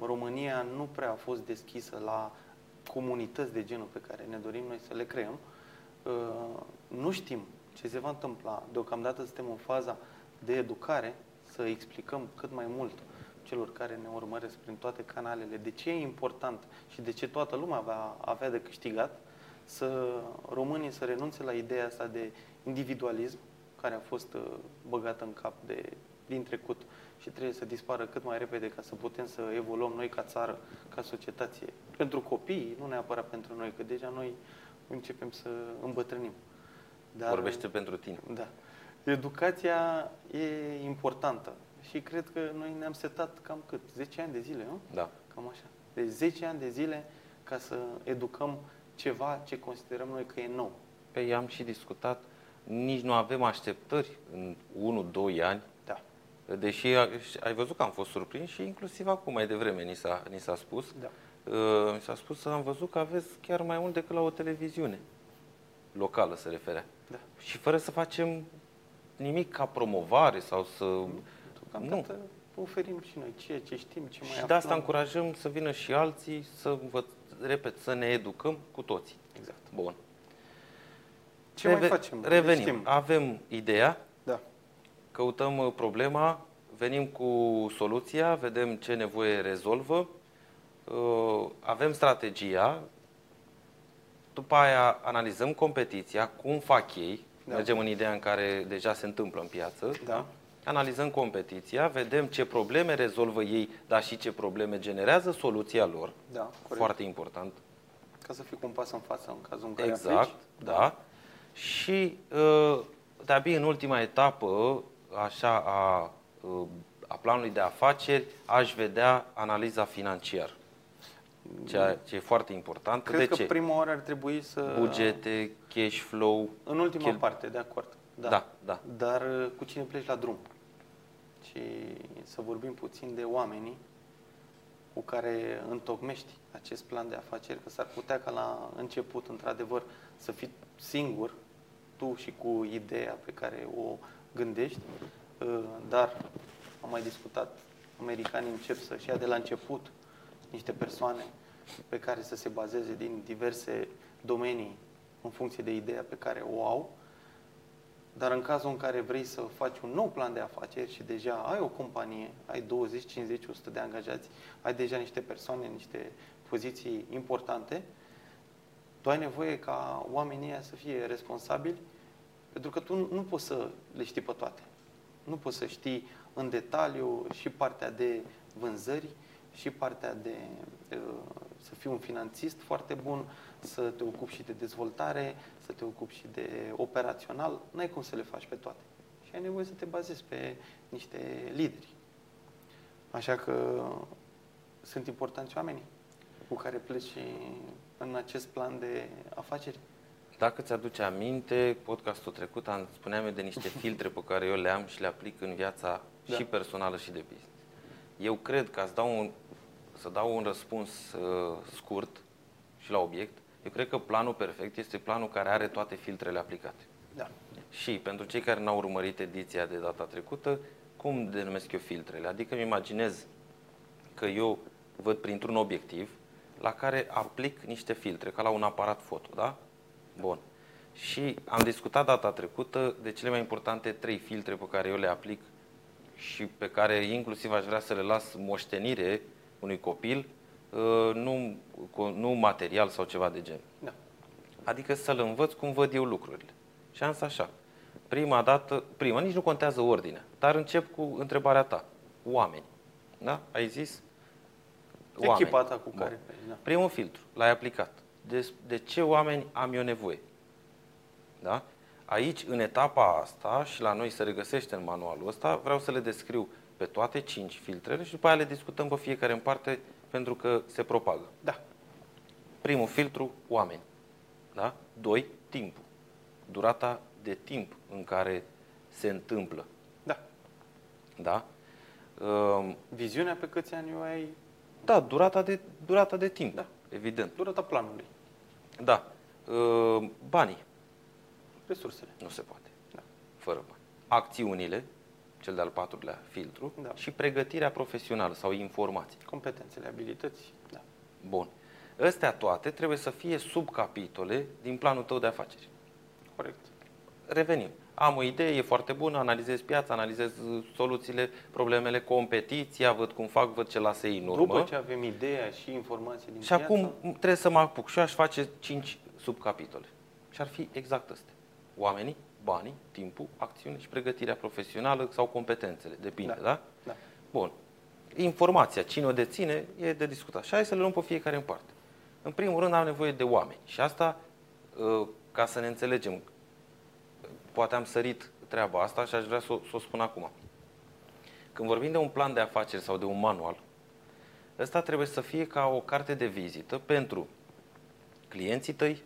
România nu prea a fost deschisă la comunități de genul pe care ne dorim noi să le creăm. Uh, nu știm ce se va întâmpla. Deocamdată suntem în faza de educare să explicăm cât mai mult celor care ne urmăresc prin toate canalele de ce e important și de ce toată lumea va avea de câștigat să românii să renunțe la ideea asta de individualism care a fost băgată în cap de, din trecut și trebuie să dispară cât mai repede ca să putem să evoluăm noi ca țară, ca societate. Pentru copii, nu neapărat pentru noi, că deja noi începem să îmbătrânim. Dar, vorbește pentru tine. Da. Educația e importantă și cred că noi ne-am setat cam cât? zece ani de zile, nu? Da. Cam așa. Deci zece ani de zile ca să educăm ceva ce considerăm noi că e nou. Pe i-am și discutat, nici nu avem așteptări în unu doi ani. Da. Deși ai văzut că am fost surprins și inclusiv acum mai devreme ni s-a, ni s-a spus. Da. Uh, mi s-a spus că am văzut că aveți chiar mai mult decât la o televiziune locală se referea. Da. Și fără să facem nimic ca promovare sau să... Nu. Oferim și noi ceea ce știm, ce mai aflăm. Și de asta încurajăm să vină și alții să vă repet, să ne educăm cu toții. Exact. Bun. Ce Reve- mai facem? Revenim. Știm. Avem ideea, da. Căutăm problema, venim cu soluția, vedem ce nevoie rezolvă, avem strategia, după aia analizăm competiția, cum fac ei, da. Mergem în ideea în care deja se întâmplă în piață, da. Analizăm competiția, vedem ce probleme rezolvă ei, dar și ce probleme generează soluția lor. Da, foarte important. Ca să fii cu un pas în față în cazul în care exact, aplici. Da. Da. Și de-abia în ultima etapă așa, a, a planului de afaceri aș vedea analiza financiară. Ceea ce e foarte important. Cred de că ce? Prima oară ar trebui să... Bugete, cash flow... În ultima chel... parte, de acord. Da, da, da. Dar cu cine pleci la drum? Și să vorbim puțin de oamenii cu care întocmești acest plan de afaceri, că s-ar putea ca la început, într-adevăr, să fii singur, tu și cu ideea pe care o gândești, dar am mai discutat, americanii încep să-și ia de la început niște persoane pe care să se bazeze din diverse domenii în funcție de ideea pe care o au. Dar în cazul în care vrei să faci un nou plan de afaceri și deja ai o companie, ai douăzeci, cincizeci, o sută de angajați, ai deja niște persoane, niște poziții importante, tu ai nevoie ca oamenii ăia să fie responsabili, pentru că tu nu poți să le știi pe toate. Nu poți să știi în detaliu și partea de vânzări, și partea de să fii un finanțist foarte bun, să te ocupi și de dezvoltare, să te ocupi și de operațional. N-ai cum să le faci pe toate. Și ai nevoie să te bazezi pe niște lideri. Așa că sunt importanți oamenii cu care pleci în acest plan de afaceri. Dacă ți-aduce aminte, podcastul trecut am spuneam eu de niște filtre pe care eu le am și le aplic în viața da. Și personală și de business. Eu cred că ați dau un, să dau un răspuns uh, scurt și la obiect. Eu cred că planul perfect este planul care are toate filtrele aplicate. Da. Și pentru cei care n-au urmărit ediția de data trecută, cum denumesc eu filtrele? Adică îmi imaginez că eu văd printr-un obiectiv la care aplic niște filtre, ca la un aparat foto, da? Bun. Și am discutat data trecută de cele mai importante trei filtre pe care eu le aplic și pe care inclusiv aș vrea să le las moștenire unui copil, nu, nu material sau ceva de gen. Da. Adică să-l învăț cum văd eu lucrurile. Și am zis așa, prima dată, prima, nici nu contează ordinea, dar încep cu întrebarea ta. Oameni. Da? Ai zis? Oameni. Echipa ta cu care... Da. Primul filtru, l-ai aplicat. De, de ce oameni am eu nevoie? Da? Aici, în etapa asta, și la noi se regăsește în manualul ăsta, vreau să le descriu pe toate cinci filtrele și după aia le discutăm pe fiecare în parte, pentru că se propagă. Da. Primul filtru, oameni. Da? Doi, timpul. Durata de timp în care se întâmplă. Da. Da? Um, Viziunea pe câți ani o ai? Da, durata de, durata de timp, da. Evident. Durata planului. Da. Um, banii. Resursele. Nu se poate. Da. Fără bani. Acțiunile, cel de-al patrulea filtru, da. Și pregătirea profesională sau informații. Competențele, abilități. Da. Bun. Astea toate trebuie să fie subcapitole din planul tău de afaceri. Corect. Revenim. Am o idee, e foarte bună, analizez piața, analizez soluțiile, problemele, competiția, văd cum fac, văd ce lasă ei în urmă. După ce avem ideea și informații din piață. Și acum trebuie să mă apuc și aș face cinci subcapitole. Și ar fi exact astea. Oamenii, banii, timpul, acțiune și pregătirea profesională sau competențele. Depinde, da? Da? Da. Bun. Informația, cine o deține, e de discutat. Și hai să le luăm pe fiecare în parte. În primul rând am nevoie de oameni. Și asta, ca să ne înțelegem, poate am sărit treaba asta și aș vrea să o, să o spun acum. Când vorbim de un plan de afaceri sau de un manual, ăsta trebuie să fie ca o carte de vizită pentru clienții tăi,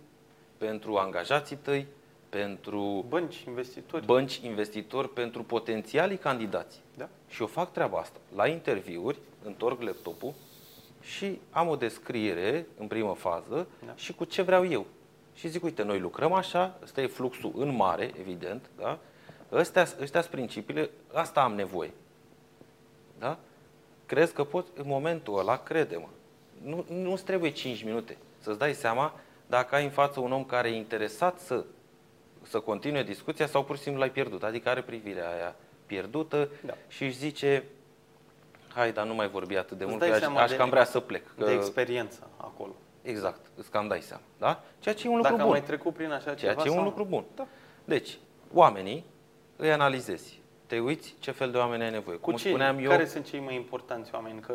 pentru angajații tăi, pentru bănci, investitori, bănci, investitori pentru potențialii candidați. Da? Și eu fac treaba asta. La interviuri, întorc laptopul și am o descriere în primă fază, da. Și cu ce vreau eu. Și zic, uite, noi lucrăm așa, ăsta e fluxul în mare, evident, da? Astea sunt principiile, asta am nevoie. Da? Crezi că poți, în momentul ăla, crede-mă, nu, nu-ți trebuie cinci minute să-ți dai seama dacă ai în față un om care e interesat să, să continue discuția sau pur și simplu l-ai pierdut, adică are privirea aia pierdută, da. Și își zice, hai, dar nu mai vorbi atât de îți mult, că aș de, cam vrea să plec. Că... De experiență acolo. Exact, îți cam dai seama, da? Ceea ce e un lucru Dacă bun. Dacă am mai trecut prin așa ceva. Ceea ce e un sau... lucru bun. Da. Deci, oamenii îi analizezi. Te uiți ce fel de oameni ai nevoie. Cum ce, spuneam eu, care sunt cei mai importanți oameni? Că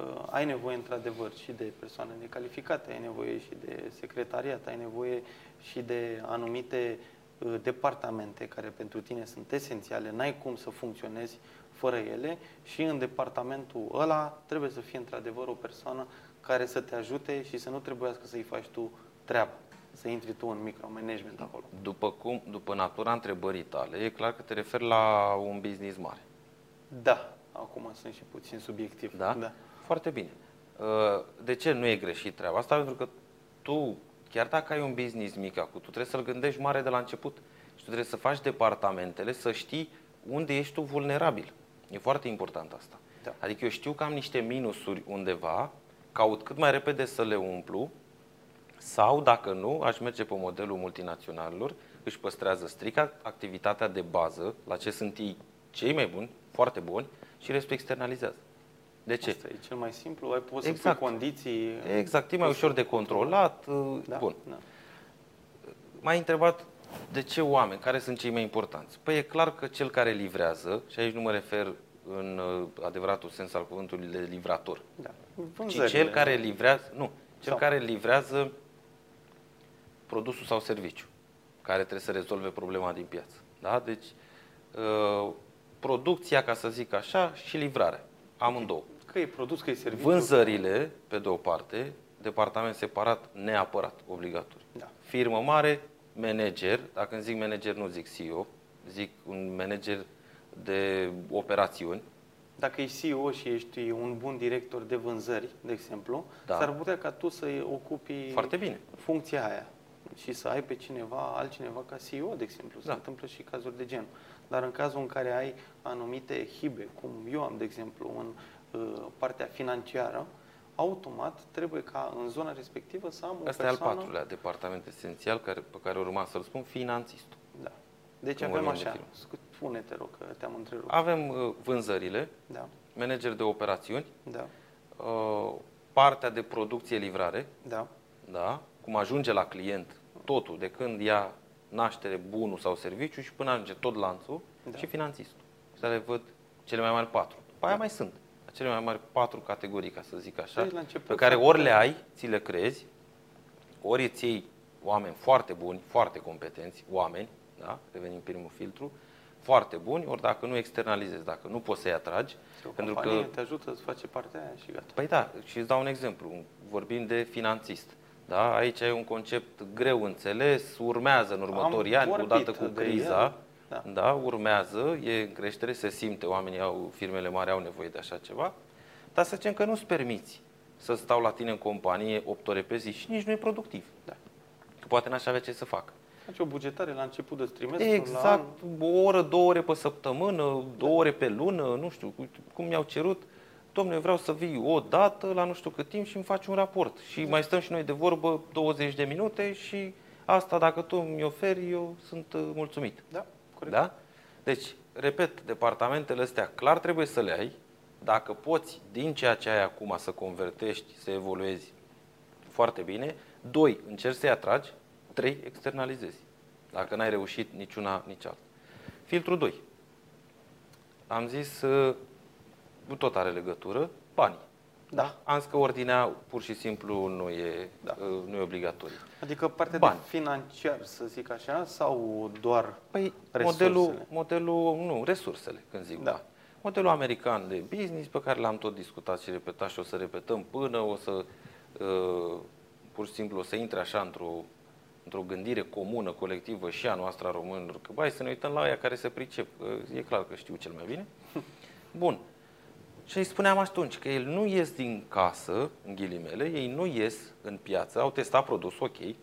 uh, ai nevoie într-adevăr și de persoane necalificate, ai nevoie și de secretariat, ai nevoie și de anumite uh, departamente care pentru tine sunt esențiale, n-ai cum să funcționezi fără ele și în departamentul ăla trebuie să fie într-adevăr o persoană care să te ajute și să nu trebuiască să-i faci tu treaba, să intri tu în micromanagement acolo. După cum, după natura întrebării tale, e clar că te referi la un business mare. Da, acum sunt și puțin subiectiv. Da? Da. Foarte bine. De ce nu e greșit treaba asta? Pentru că tu, chiar dacă ai un business mic acum, tu trebuie să-l gândești mare de la început și tu trebuie să faci departamentele, să știi unde ești tu vulnerabil. E foarte important asta. Da. Adică eu știu că am niște minusuri undeva, caut cât mai repede să le umplu sau, dacă nu, aș merge pe modelul multinaționalilor, își păstrează strict activitatea de bază, la ce sunt ei cei mai buni, foarte buni, și restul externalizează. De ce? Asta e cel mai simplu, ai poți exact. Să pui condiții... Exact, e mai ușor de controlat. Da? Bun. Da. M-ai întrebat de ce oameni, care sunt cei mai importanți? Păi e clar că cel care livrează, și aici nu mă refer în adevăratul sens al cuvântului de livrator. Da. Ci cel care livrează, nu, cel sau. care livrează produsul sau serviciu, care trebuie să rezolve problema din piață. Da? Deci, uh, producția, ca să zic așa, și livrarea. Amândouă. Că e produs, că e serviciu. Vânzările, pe de o parte, departament separat, neapărat, obligatoriu. Da. Firmă mare, manager, dacă îmi zic manager, nu zic C E O, zic un manager de operațiuni. Dacă ești C E O și ești un bun director de vânzări, de exemplu, da. S-ar putea ca tu să ocupi foarte bine funcția aia și să ai pe cineva, altcineva ca C E O, de exemplu. Se da. Întâmplă și cazuri de genul. Dar în cazul în care ai anumite hibe, cum eu am, de exemplu, în uh, partea financiară, automat trebuie ca în zona respectivă să am o Asta persoană... Asta e al patrulea departament esențial care, pe care urma să-l spun, finanțistul. Da. Deci Când avem așa... Spune-te, rog, că te-am întrerupt. Avem uh, vânzările, da. Manager de operațiuni, da. uh, partea de producție-livrare, da. Da, cum ajunge la client totul, de când ia naștere bunul sau serviciu și până ajunge tot lanțul, da. Și finanțistul. Și le văd cele mai mari patru. După aia da. Mai sunt cele mai mari patru categorii, ca să zic așa, deci, pe care ori le ai, ți le crezi, ori îți iei oameni foarte buni, foarte competenți, oameni, da? Revenim primul filtru, foarte buni, ori dacă nu externalizezi, dacă nu poți să-i atragi. Pentru că te ajută să faci partea aia și gata. Păi da, și îți dau un exemplu. Vorbim de finanțist. Da? Aici e un concept greu înțeles, urmează în următorii Am ani, odată cu criza, da. Da, urmează, e în creștere, se simte, oamenii au, firmele mari au nevoie de așa ceva, dar să zicem că nu-ți permiți să stau la tine în companie opt ore pe zi și nici nu e productiv. Da. Că poate n-aș avea ce să fac. Faci o bugetare la început de trimestru. Exact, la o oră, două ore pe săptămână, două da. ore pe lună, nu știu, cum mi-au cerut. Dom'le, vreau să vii o dată, la nu știu cât timp, și îmi faci un raport. Și mai stăm și noi de vorbă douăzeci de minute și asta, dacă tu mi oferi, eu sunt mulțumit. Da, corect. Da? Deci, repet, departamentele astea clar trebuie să le ai. Dacă poți, din ceea ce ai acum, să convertești, să evoluezi, foarte bine. Doi, încerci să-i atragi. Trei, externalizezi. Dacă n-ai reușit niciuna, nici alta. Filtrul doi. Am zis... tot are legătură, banii. Da. Am zis că ordinea pur și simplu nu e, da. nu e obligatorie. Adică partea bani. de financiar, să zic așa, sau doar păi, resursele? Modelul, modelul, nu, resursele, când zic. Da. Da. Modelul da. american de business, pe care l-am tot discutat și repetat și o să repetăm până o să, uh, pur și simplu, o să intre așa într-o într-o gândire comună, colectivă și a noastră a românilor, că bai, să ne uităm la aia care se pricep. E clar că știu cel mai bine. Bun. Și îi spuneam atunci că ei nu ies din casă, în ghilimele, ei nu ies în piață, au testat produsul, ok,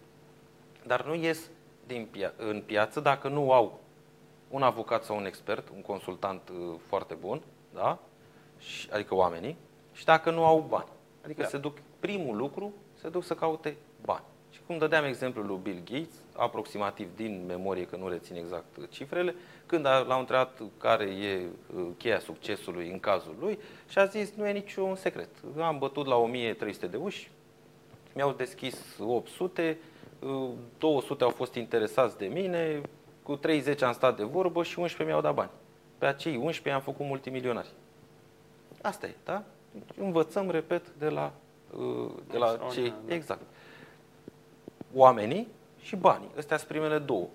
dar nu ies din pia în piață dacă nu au un avocat sau un expert, un consultant foarte bun, da? Și, adică oamenii, și dacă nu au bani. Adică da. se duc, primul lucru, se duc să caute bani. Și cum dădeam exemplul lui Bill Gates, aproximativ din memorie, că nu rețin exact cifrele, când l-au întrebat care e cheia succesului în cazul lui și a zis, nu e niciun secret. Am bătut la o mie trei sute de uși, mi-au deschis opt sute, două sute au fost interesați de mine, cu treizeci am stat de vorbă și unsprezece mi-au dat bani. Pe acei unsprezece am făcut multimilionari. Asta e, da? Învățăm, repet, de la, de la cei... Exact. Oamenii și banii. Astea sunt primele două.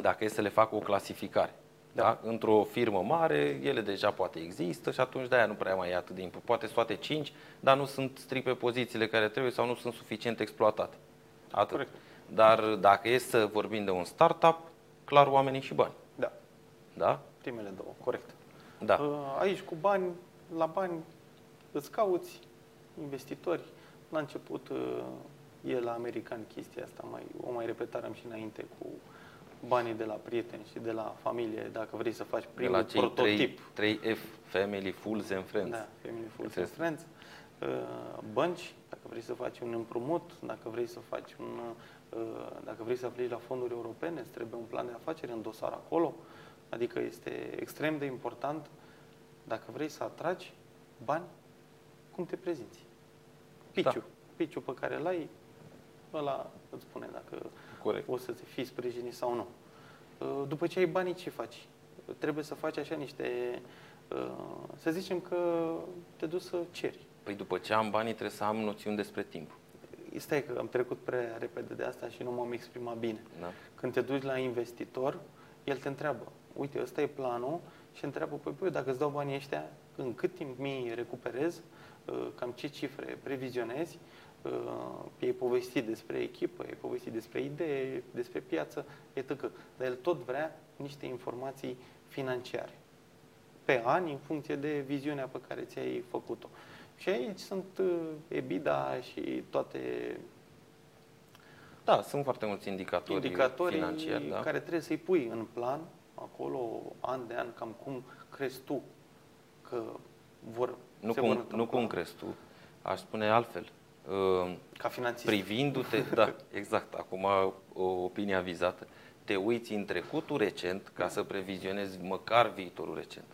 Dacă e să le fac o clasificare. Da? Da. Într-o firmă mare, ele deja poate există și atunci de-aia nu prea mai e atât de important. Poate sunt toate cinci, dar nu sunt strict pe pozițiile care trebuie sau nu sunt suficient exploatate. Atât. Corect. Dar dacă e să vorbim de un startup, clar oamenii și bani. Da. Da? Primele două, corect. Da. Aici cu bani, la bani îți cauți investitori. La început... E la american chestia asta, mai, o mai repetarăm și înainte cu banii de la prieteni și de la familie, dacă vrei să faci primul prototip. trei F, Family, Fools and Friends. Da, Family, Fools and Friends. Bănci, dacă vrei să faci un împrumut, dacă vrei să faci un, dacă vrei să aplici la fonduri europene, îți trebuie un plan de afaceri în dosar acolo. Adică este extrem de important, dacă vrei să atragi bani, cum te prezinți. Piciu. Da. Piciu pe care l-ai, ăla îți spune dacă Corect. o să te fii sprijinit sau nu. După ce ai banii, ce faci? Trebuie să faci așa niște... Să zicem că te duci să ceri. Păi după ce am banii trebuie să am noțiuni despre timp. Stai că am trecut prea repede de asta și nu m-am exprimat bine. Da. Când te duci la investitor, el te întreabă, uite, ăsta e planul și întreabă, păi, păi dacă îți dau banii ăștia, în cât timp mi-i recuperez, cam ce cifre previzionezi, e povestit despre echipă, e povestit despre idee, despre piață, et cetera. Dar el tot vrea niște informații financiare pe ani, în funcție de viziunea pe care ți-ai făcut-o. Și aici sunt EBITDA și toate... Da, sunt foarte mulți indicatori indicatori financiari, da? Care trebuie să-i pui în plan, acolo, an de an, cam cum crezi tu că vor... Nu cum, nu cum crezi tu, aș spune altfel. Ca finanțist. Privindu-te, da, exact, acum o opinie avizată, te uiți în trecutul recent ca să previzionezi măcar viitorul recent.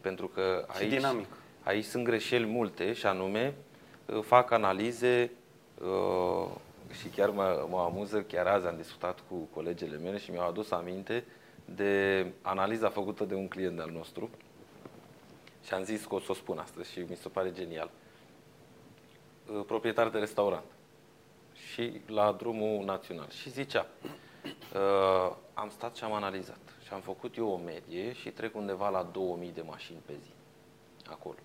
Pentru că aici, dinamic. aici sunt greșeli multe și anume fac analize uh, și chiar mă, mă amuză, chiar azi am discutat cu colegele mele și mi-au adus aminte de analiza făcută de un client al nostru. Și am zis că o să o spun astăzi și mi se pare genial. Proprietar de restaurant și la drumul național. Și zicea, am stat și am analizat. Și am făcut eu o medie și trec undeva la două mii de mașini pe zi. Acolo.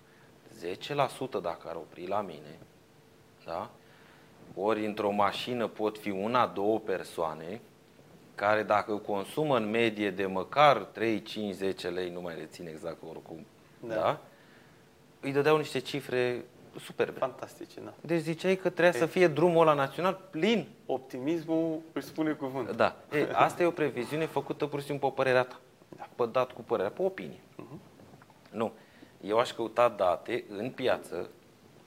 zece la sută dacă ar opri la mine, da? Ori într-o mașină pot fi una, două persoane, care dacă consumă în medie de măcar trei, cinci, zece lei, nu mai rețin exact oricum, da? da? Îi dădeau niște cifre superbe. Fantastice, da. Deci ziceai că trebuia e. să fie drumul ăla național plin. Optimismul își spune cuvântul. Da. E, asta e o previziune făcută pur și simplu pe părerea ta. Da. Pe dat cu părerea, pe opinie. Uh-huh. Nu. Eu aș căuta date în piață,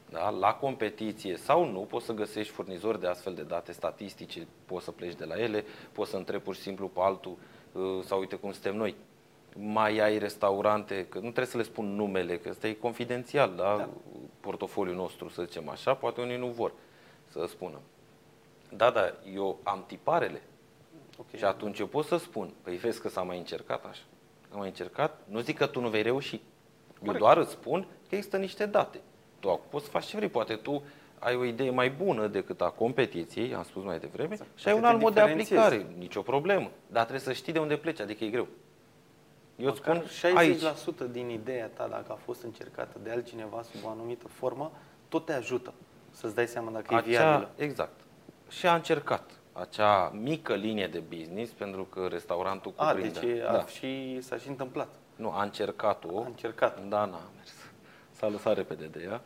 da, la competiție sau nu, poți să găsești furnizori de astfel de date statistice, poți să pleci de la ele, poți să întrebi pur și simplu pe altul sau uite cum suntem noi. Mai ai restaurante, că nu trebuie să le spun numele, că ăsta e confidențial, da? Da. Portofoliul nostru, să zicem așa, poate unii nu vor să spună. Da, da, eu am tiparele okay. și atunci eu pot să spun, păi vezi că s-a mai încercat așa, am mai încercat, nu zic că tu nu vei reuși. Eu doar îți spun că există niște date. Tu acum poți să faci ce vrei, poate tu ai o idee mai bună decât a competiției, am spus mai devreme, exact. Și ai un alt mod de aplicare, nicio problemă. Dar trebuie să știi de unde pleci, adică e greu. Eu îți spun aici. șaizeci la sută din ideea ta, dacă a fost încercată de altcineva sub o anumită formă, tot te ajută să-ți dai seama dacă acea, e viabilă. Exact. Și a încercat acea mică linie de business, pentru că restaurantul cuprinde. A, deci da. și, s-a și întâmplat. Nu, a încercat-o. A încercat. Da, n-a mers. S-a lăsat repede de ea.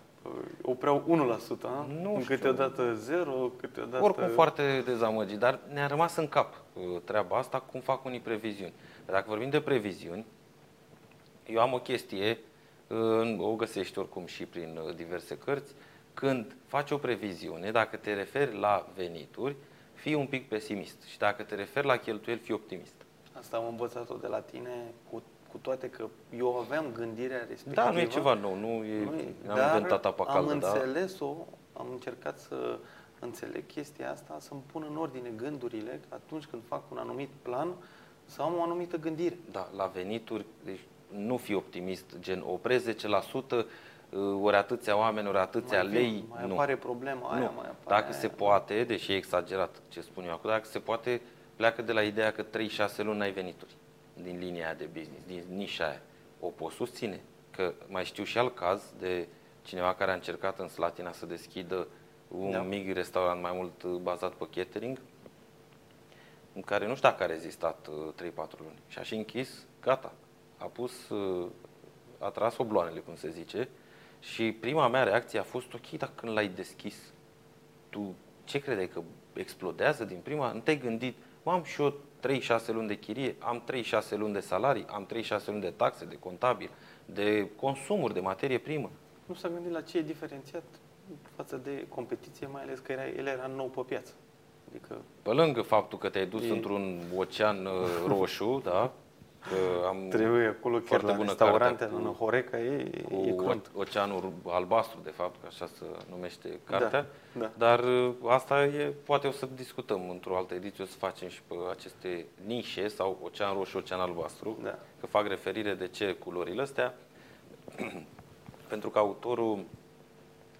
Opreau unu la sută, a? Nu știu. Câteodată zero, câteodată... Oricum foarte dezamăgit, dar ne-a rămas în cap treaba asta, cum fac unii previziuni. Dacă vorbim de previziuni, eu am o chestie, o găsești oricum și prin diverse cărți, când faci o previziune, dacă te referi la venituri, fii un pic pesimist. Și dacă te referi la cheltuieli, fii optimist. Asta am învățat-o de la tine cu... Cu toate că eu aveam gândirea respectivă. Da, nu e ceva nou, nu e, nu am inventat apa caldă. Am înțeles-o, am încercat să înțeleg chestia asta, să-mi pun în ordine gândurile atunci când fac un anumit plan, să am o anumită gândire. Da, la venituri, deci nu fi optimist, gen oprezi zece la sută, ori atâția oameni, ori atâția mai lei. Mai nu. apare problema aia, nu. mai apare Dacă aia, se poate, deși e exagerat ce spun eu acum, dacă se poate, pleacă de la ideea că trei șase luni n-ai venituri. Din linia de business, din nișa aia. O pot susține, că mai știu și alt caz de cineva care a încercat în Slatina să deschidă un da. mic restaurant mai mult bazat pe catering, în care nu știu dacă a rezistat trei patru luni și a și închis, gata, a pus, a tras obloanele, cum se zice, și prima mea reacție a fost, ok, dar când l-ai deschis, tu ce credeai, că explodează din prima? Nu te-ai gândit, m-am și eu trei șase luni de chirie, am trei șase luni de salarii, am trei șase luni de taxe, de contabil, de consumuri, de materie primă. Nu s-a gândit la ce e diferențiat față de competiție, mai ales că era, el era nou pe piață. Adică pe lângă faptul că te-ai dus e... într-un ocean roșu, da? Că am Trebuie acolo chiar la restaurante, cu, în Horeca e, cu e crunt. Oceanul albastru, de fapt, că așa se numește cartea, da, da. Dar asta e, poate o să discutăm într-o altă ediție, o să facem și pe aceste nișe sau ocean roșu, ocean albastru, da. Că fac referire de ce culorile astea, pentru că autorul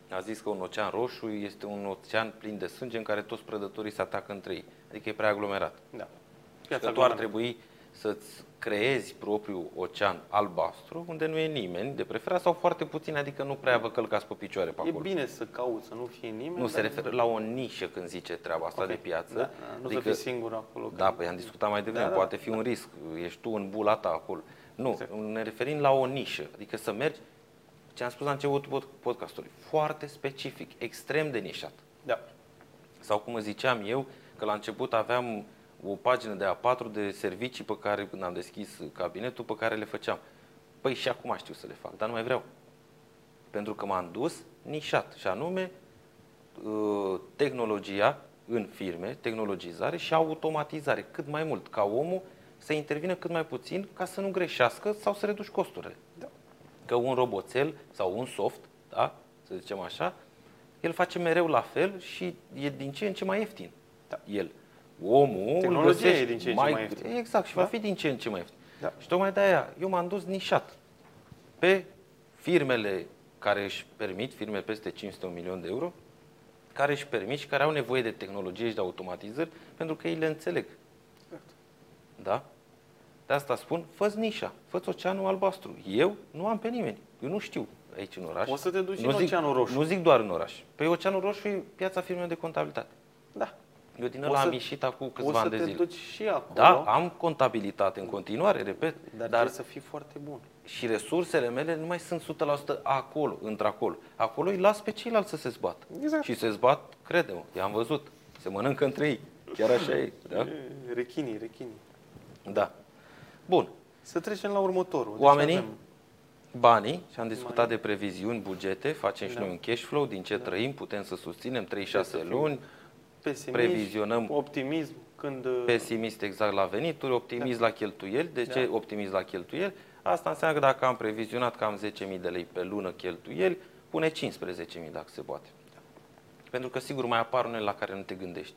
a zis că un ocean roșu este un ocean plin de sânge în care toți prădătorii se atacă între ei, adică e prea aglomerat. Da. Și că tu ar trebui să-ți creezi propriul ocean albastru, unde nu e nimeni de preferat sau foarte puțin, adică nu prea vă călcați pe picioare pe acolo. E bine să cauți, să nu fie nimeni. Nu, se referă la o nișă când zice treaba asta okay. de piață. Da, da. Nu adică, să fii singur acolo. Da, păi am discutat mai devreme, da, da, poate fi da. un risc, ești tu în bula ta acolo. Nu, exact. Ne referim la o nișă, adică să mergi, ce am spus la începutul podcastului, foarte specific, extrem de nișat. Da. Sau cum ziceam eu, că la început aveam o pagină de A patru de servicii pe care, când am deschis cabinetul, pe care le făceam. Păi și acum știu să le fac, dar nu mai vreau. Pentru că m-am dus nișat, și anume tehnologia în firme, tehnologizare și automatizare, cât mai mult, ca omul să intervină cât mai puțin ca să nu greșească sau să reduci costurile. Da. Că un roboțel sau un soft, da, să zicem așa, el face mereu la fel și e din ce în ce mai ieftin. Da. El. Omul tehnologia e din ce în ce mai, mai ieftin. Exact, și da? va fi din ce în ce mai ieftin. Da. Și tocmai de aia eu m-am dus nișat pe firmele care își permit, firme peste cinci sute de milioane de euro, care își permit și care au nevoie de tehnologie și de automatizări, pentru că ei le înțeleg. Exact. Da? De asta spun, fă-ți nișa, fă-ți oceanul albastru. Eu nu am pe nimeni, eu nu știu aici în oraș. O să te duci nu în zic, oceanul roșu. Nu zic doar în oraș. Păi oceanul roșu e piața firmei de contabilitate. Da. Eu din ăla am ieșit acum câțiva ani de zile. O să te duci și acolo. Da, am contabilitate în continuare, repet. Dar, dar să fii foarte bun. Și resursele mele nu mai sunt o sută la sută acolo, într-acolo. Acolo îi las pe ceilalți să se zbată. Exact. Și se zbat, crede-mă, i-am văzut. Se mănâncă între ei. Chiar așa e. Da? Rechinii, rechinii. Da. Bun. Să trecem la următorul. Oamenii, deci avem... banii, și am discutat Bani. de previziuni, bugete, facem da. și noi un cash flow, din ce da. trăim, putem să susținem trei șase luni. Pesimist, previzionăm optimism când... Pesimist exact la venituri, optimist da. la cheltuieli. De ce da. optimist la cheltuieli? Asta înseamnă că dacă am previzionat că am zece mii de lei pe lună cheltuieli, pune cincisprezece mii dacă se poate. Da. Pentru că sigur mai apar unele la care nu te gândești.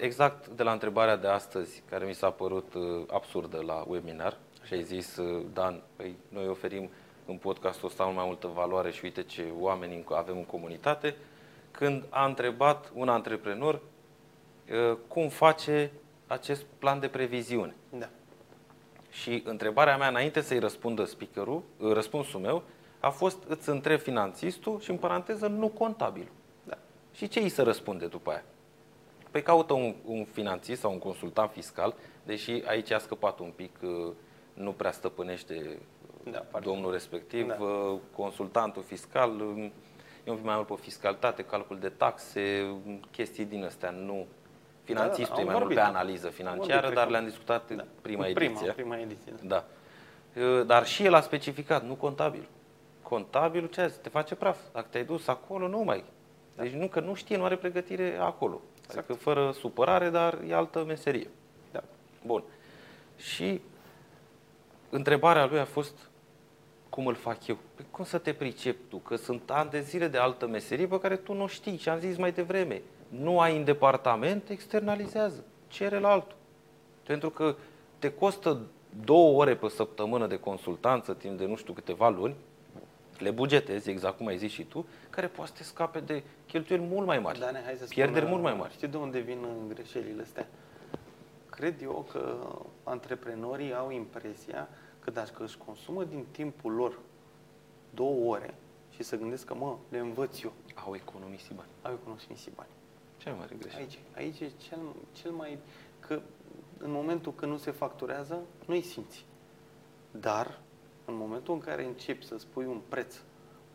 Exact de la întrebarea de astăzi, care mi s-a părut absurdă la webinar, și ai zis, Dan, păi noi oferim în podcastul ăsta mai multă valoare și uite ce oameni avem în comunitate, când a întrebat un antreprenor cum face acest plan de previziune. Da. Și întrebarea mea, înainte să-i răspundă speakerul, răspunsul meu a fost, îți întreb finanțistul și în paranteză nu contabil. Da. Și ce îi se răspunde după aia? Păi caută un, un finanțist sau un consultant fiscal, deși aici a scăpat un pic, nu prea stăpânește da, domnul respectiv, da. consultantul fiscal, eu îmi mai mult pe fiscalitate, calcul de taxe, chestii din astea, nu. Finanțistul da, da, e mai vorbit, mult pe analiză financiară, vorbit, dar le-am discutat da. prima, prima ediție. Prima ediție da. Da. Dar și el a specificat, nu contabil. Contabilul ce te face praf. Dacă te-ai dus acolo, nu mai. Deci nu că nu știe, nu are pregătire acolo. Exact. Adică fără supărare, dar e altă meserie. Da. Bun. Și întrebarea lui a fost, cum îl fac eu? Păi cum să te pricepi tu? Că sunt ani de zile de altă meserie pe care tu nu știi. Și am zis mai devreme, nu ai în departament, externalizează. Cere la altul. Pentru că te costă două ore pe săptămână de consultanță, timp de nu știu câteva luni, le bugetezi, exact cum ai zis și tu, care poate să te scape de cheltuieli mult mai mari, Dane, hai să pierderi spun, mult mai mari. Știi de unde vin greșelile astea? Cred eu că antreprenorii au impresia că dacă își consumă din timpul lor două ore și se gândesc că, mă, le învăț eu, au economisit bani. Au economisit bani. Cel mai mare greșeală. Aici, aici e cel, cel mai... că în momentul când nu se facturează, nu-i simți. Dar... în momentul în care începi să spui un preț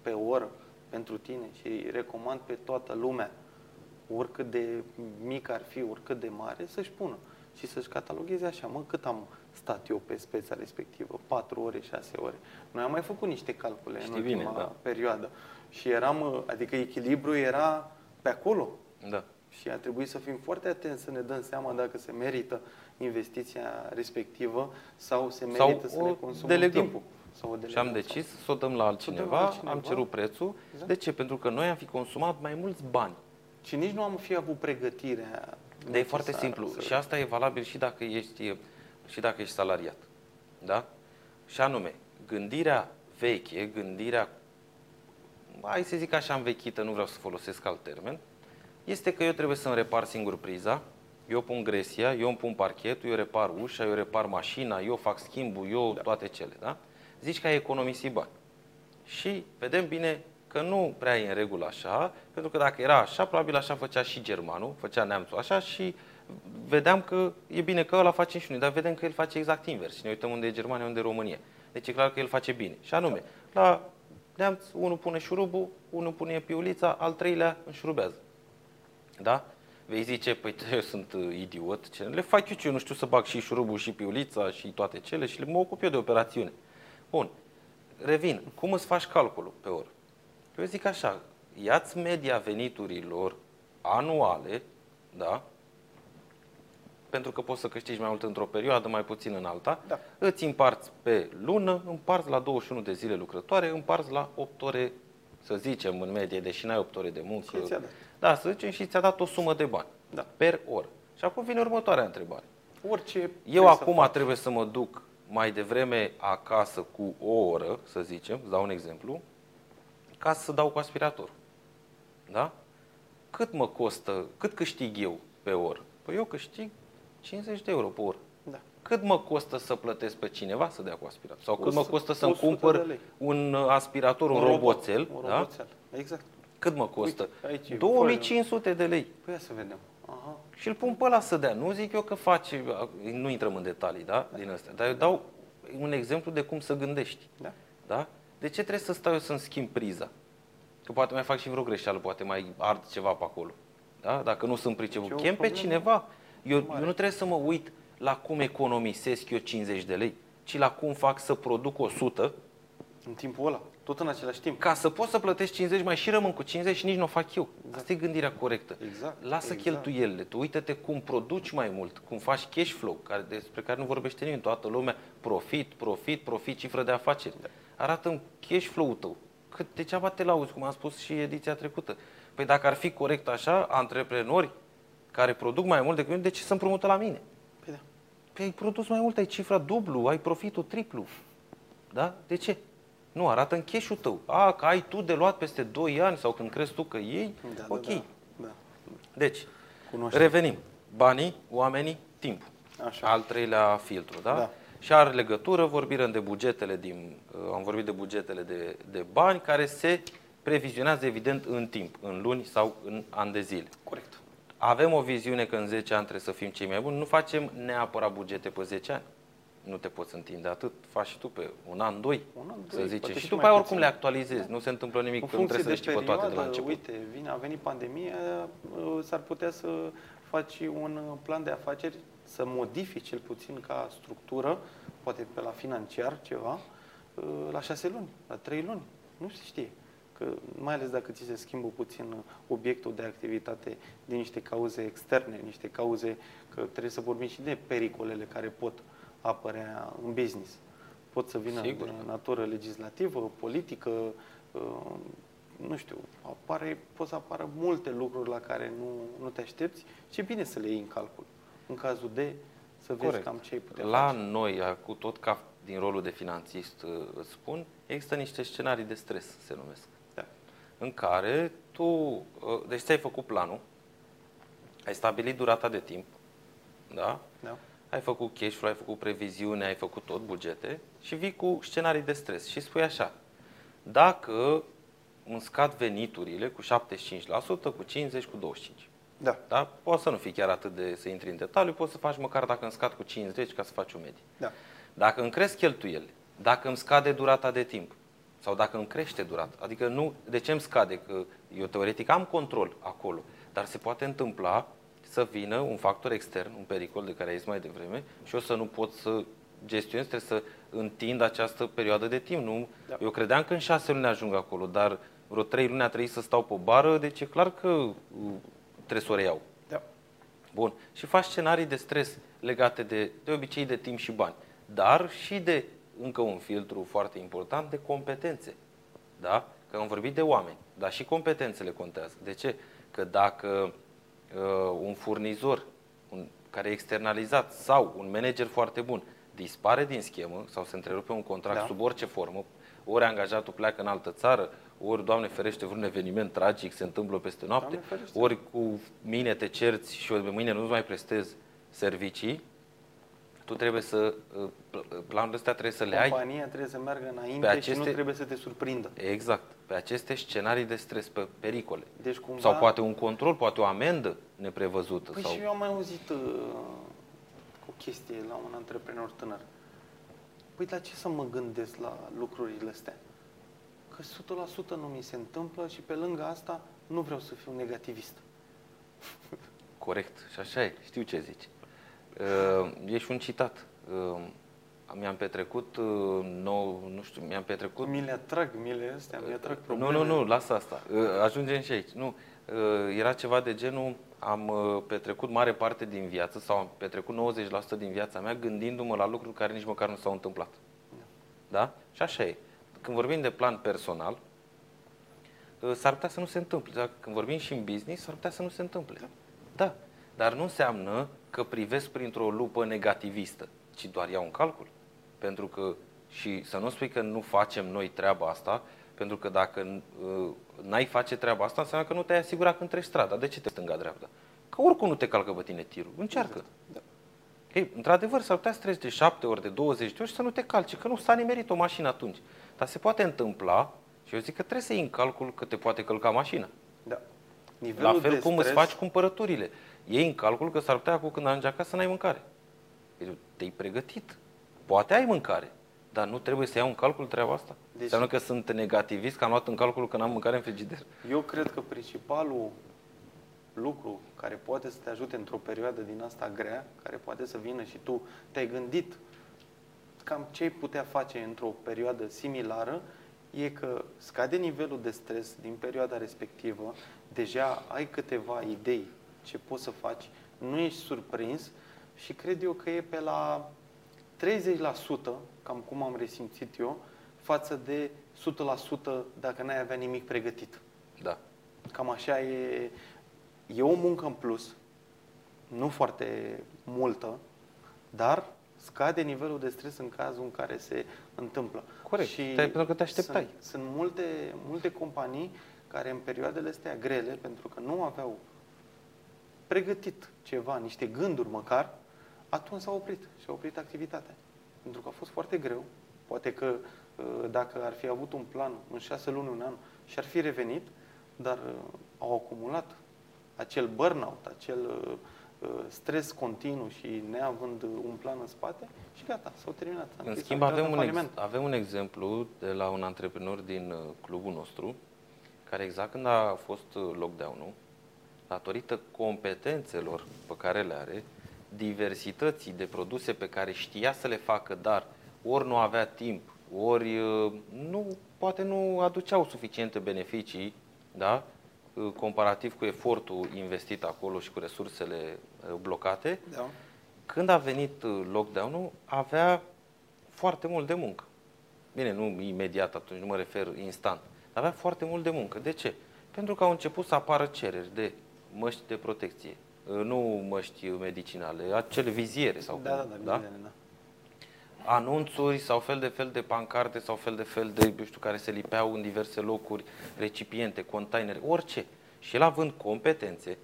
pe oră pentru tine și recomand pe toată lumea, oricât de mic ar fi, oricât de mare, să-și pună și să-și catalogheze așa, mă, cât am stat eu pe speța respectivă, patru ore, șase ore. Noi am mai făcut niște calcule Știi în ultima bine, da. perioadă și eram, adică echilibrul era pe acolo. Da. Și a trebuit să fim foarte atenți să ne dăm seama dacă se merită investiția respectivă sau se merită sau să ne consumăm timpul. Sau o și am decis sau... să o dăm la altcineva, s-o la altcineva, am cerut prețul. Exact. De ce? Pentru că noi am fi consumat mai mulți bani. Și nici nu am fi avut pregătirea. Dar e foarte simplu. Să... și asta e valabil și dacă ești, și dacă ești salariat. Da? Și anume, gândirea veche, gândirea, hai să zic așa, învechită, nu vreau să folosesc alt termen, este că eu trebuie să-mi repar singur priza, eu pun gresia, eu îmi pun parchetul, eu repar ușa, eu repar mașina, eu fac schimbul, eu da. toate cele. Da? Zici că ai economisit bani. Și vedem bine că nu prea e în regulă așa, pentru că dacă era așa, probabil așa făcea și germanul, făcea neamțul așa și vedeam că e bine că ăla face și noi, dar vedem că el face exact invers. Și ne uităm unde e Germania, unde e România. Deci e clar că el face bine. Și anume, la neamț, unul pune șurubul, unul pune piulița, al treilea înșurubează. Da? Vei zice, păi eu sunt idiot, ce le fac eu, ce eu nu știu să bag și șurubul și piulița și toate cele și mă ocup eu de operațiune. Bun, revin, cum îți faci calculul pe oră? Eu zic așa, ia-ți media veniturilor anuale, da? Pentru că poți să câștigi mai mult într-o perioadă, mai puțin în alta, da. Îți împarți pe lună, împarți la douăzeci și unu de zile lucrătoare, împarți la opt ore, să zicem, în medie, deși n-ai opt ore de muncă. Da, să zicem și ți-a dat o sumă de bani da. per oră. Și acum vine următoarea întrebare. Orice eu acum să trebuie să mă duc mai devreme acasă cu o oră, să zicem, îți dau un exemplu, ca să dau cu aspiratorul. Da? Cât mă costă, cât câștig eu pe oră? Păi eu câștig cincizeci de euro pe oră. Da. Cât mă costă să plătesc pe cineva să dea cu aspirator? Sau cât mă costă să-mi cumpăr un aspirator, un, un roboțel? Un da? roboțel, exact. Cât mă costă? Uite, două mii cinci sute de lei. Păi ia să vedem. Aha. Și îl pun pe ăla să dea. Nu zic eu că face, nu intrăm în detalii, da? Din astea. Dar eu dau un exemplu de cum să gândești. Da. Da? De ce trebuie să stau eu să-mi schimb priza? Că poate mai fac și vreo greșeală, poate mai ard ceva pe acolo. Da? Dacă nu sunt priceput. Chem pe cineva. Eu, eu nu trebuie să mă uit la cum economisesc eu cincizeci de lei, ci la cum fac să produc o sută în timpul ăla, tot în același timp. Ca să pot să plătesc cincizeci, mai și rămân cu cincizeci și nici nu o fac eu. Exact. Asta e gândirea corectă. Exact. Lasă exact. cheltuielile, tu uită-te cum produci mai mult, cum faci cash flow, care, despre care nu vorbește nimeni, toată lumea, profit, profit, profit, cifră de afaceri. Da. Arată-mi cash flow-ul tău, că degeaba te lauzi, cum am spus și ediția trecută. Păi dacă ar fi corect așa, antreprenori care produc mai mult decât mine, de ce să împrumută la mine? Păi da. Păi ai produs mai mult, ai cifra dublu, ai profitul triplu. Da? De ce? Nu, arată în cash-ul tău. A, că ai tu de luat peste doi ani sau când crezi tu că iei, da, ok. Da, da. Deci, cunoaște. Revenim. Banii, oamenii, timpul. Așa. Al treilea filtru, da? Da. Și are legătură, vorbim de bugetele din, am vorbit de bugetele de, de bani care se previzionează evident în timp, în luni sau în ani de zile. Corect. Avem o viziune că în zece ani trebuie să fim cei mai buni, nu facem neapărat bugete pe zece ani. Nu te poți întinde atât, faci și tu pe un an, doi, un an, să doi, zice. Și tu pe oricum le actualizezi, da. Nu se întâmplă nimic, în pentru că trebuie să știi pe toate de la început. Uite, vine, a venit pandemia, s-ar putea să faci un plan de afaceri, să modifici cel puțin ca structură, poate pe la financiar ceva, la șase luni, la trei luni, nu se știe. Mai ales dacă ți se schimbă puțin obiectul de activitate din niște cauze externe, niște cauze că trebuie să vorbim și de pericolele care pot apărea în business. Pot să vină de natură legislativă, politică, nu știu, apare, pot să apară multe lucruri la care nu, nu te aștepți și e bine să le iei în calcul. În cazul de să vezi Corect. Cam ce ai putea La face. Noi, cu tot ca din rolul de finanțist îți spun, există niște scenarii de stres, se numesc. În care tu, deci ți-ai făcut planul, ai stabilit durata de timp, da? Da. Ai făcut cash flow, ai făcut previziune, ai făcut tot bugete și vii cu scenarii de stres și spui așa, dacă îmi scad veniturile cu șaptezeci și cinci la sută, cu cincizeci la sută, cu douăzeci și cinci la sută. Da. Da? Poți să nu fii chiar atât de să intri în detaliu, poți să faci măcar dacă îmi scad cu cincizeci ca să faci o medie. Da. Dacă îmi cresc cheltuielile, dacă îmi scade durata de timp, sau dacă îmi crește durata. Adică nu, de ce îmi scade? Că eu teoretic am control acolo, dar se poate întâmpla să vină un factor extern, un pericol de care ai zis mai devreme și eu să nu pot să gestionez, trebuie să întind această perioadă de timp. Nu? Da. Eu credeam că în șase luni ajung acolo, dar vreo trei luni a trebuit să stau pe bară, deci e clar că trebuie să o reiau. Da. Bun. Și faci scenarii de stres legate de, de obicei de timp și bani, dar și de încă un filtru foarte important de competențe, da? Că am vorbit de oameni, dar și competențele contează. De ce? Că dacă uh, un furnizor un, care e externalizat sau un manager foarte bun dispare din schemă sau se întrerupe un contract da. Sub orice formă, ori angajatul pleacă în altă țară, ori, Doamne ferește, vreun eveniment tragic se întâmplă peste noapte, ori cu mine te cerți și eu de mâine nu-ți mai prestez servicii, tu trebuie să, planul ăsta trebuie să le ai. Compania trebuie să meargă înainte aceste, și nu trebuie să te surprindă. Exact. Pe aceste scenarii de stres, pe pericole. Deci cumva, sau poate un control, poate o amendă neprevăzută. Păi sau... și eu am mai auzit uh, o chestie la un antreprenor tânăr. Păi la ce să mă gândesc la lucrurile astea? Că o sută la sută nu mi se întâmplă și pe lângă asta nu vreau să fiu negativist. Corect. Și așa e. Știu ce zici. Uh, e și un citat. Uh, mi-am petrecut uh, nou, nu știu, mi-am petrecut. Mi le atrag, mi le astea, mi le atrag probleme. Nu, nu, nu, lasă asta. Uh, ajungem și aici. Nu, uh, era ceva de genul am uh, petrecut mare parte din viață sau am petrecut nouăzeci la sută din viața mea gândindu-mă la lucruri care nici măcar nu s-au întâmplat. Da. Da? Și așa e. Când vorbim de plan personal, uh, s-ar putea să nu se întâmple. Dacă când vorbim și în business, s-ar putea să nu se întâmple. Da. Da. Dar nu înseamnă că privesc printr-o lupă negativistă, ci doar iau un calcul. Pentru că, și să nu spui că nu facem noi treaba asta, pentru că dacă n-ai face treaba asta, înseamnă că nu te-ai asigurat când treci strada. De ce te stânga-dreapta? Că oricum nu te calcă pe tine tirul. Încearcă. Exact. Da. Ei, într-adevăr, s-ar putea să treci de șapte ori, de douăzeci de ori și să nu te calci, că nu s-a nimerit o mașină atunci. Dar se poate întâmpla și eu zic că trebuie să iei în calcul că te poate călca mașina. Da. Nivelul La fel cum stres... îți faci cumpărăturile. Iei în calcul că s-ar putea cu când ajungi acasă să n-ai mâncare. Te-ai pregătit. Poate ai mâncare, dar nu trebuie să iau în calcul treaba asta. Deci... Înseamnă că sunt negativist, că am luat în calcul că n-am mâncare în frigider. Eu cred că principalul lucru care poate să te ajute într-o perioadă din asta grea, care poate să vină și tu te-ai gândit cam ce ai putea face într-o perioadă similară, e că scade nivelul de stres din perioada respectivă, deja ai câteva idei ce poți să faci, nu ești surprins și cred eu că e pe la treizeci la sută, cam cum am resimțit eu, față de o sută la sută dacă n-ai avea nimic pregătit. Da. Cam așa e. E o muncă în plus, nu foarte multă, dar scade nivelul de stres în cazul în care se întâmplă. Corect, și pentru că te așteptai. Sunt, sunt multe, multe companii care în perioadele astea grele, pentru că nu aveau pregătit ceva, niște gânduri măcar, atunci s-au oprit și au oprit activitatea. Pentru că a fost foarte greu. Poate că dacă ar fi avut un plan în șase luni, un an, și-ar fi revenit, dar au acumulat acel burnout, acel stres continuu și neavând un plan în spate și gata, s-au terminat. În schimb, avem un, ex, avem un exemplu de la un antreprenor din clubul nostru, care exact când a fost lockdown-ul, datorită competențelor pe care le are, diversității de produse pe care știa să le facă, dar ori nu avea timp, ori nu, poate nu aduceau suficiente beneficii, da? Comparativ cu efortul investit acolo și cu resursele blocate, da. Când a venit lockdown-ul, avea foarte mult de muncă. Bine, nu imediat atunci, nu mă refer instant. Avea foarte mult de muncă. De ce? Pentru că au început să apară cereri de măști de protecție, nu măști medicinale, acele viziere sau da, cum, da, da, da? Da. Anunțuri sau fel de fel de pancarte sau fel de fel de, eu știu, care se lipeau în diverse locuri, recipiente, containere, orice. Și el având competențe,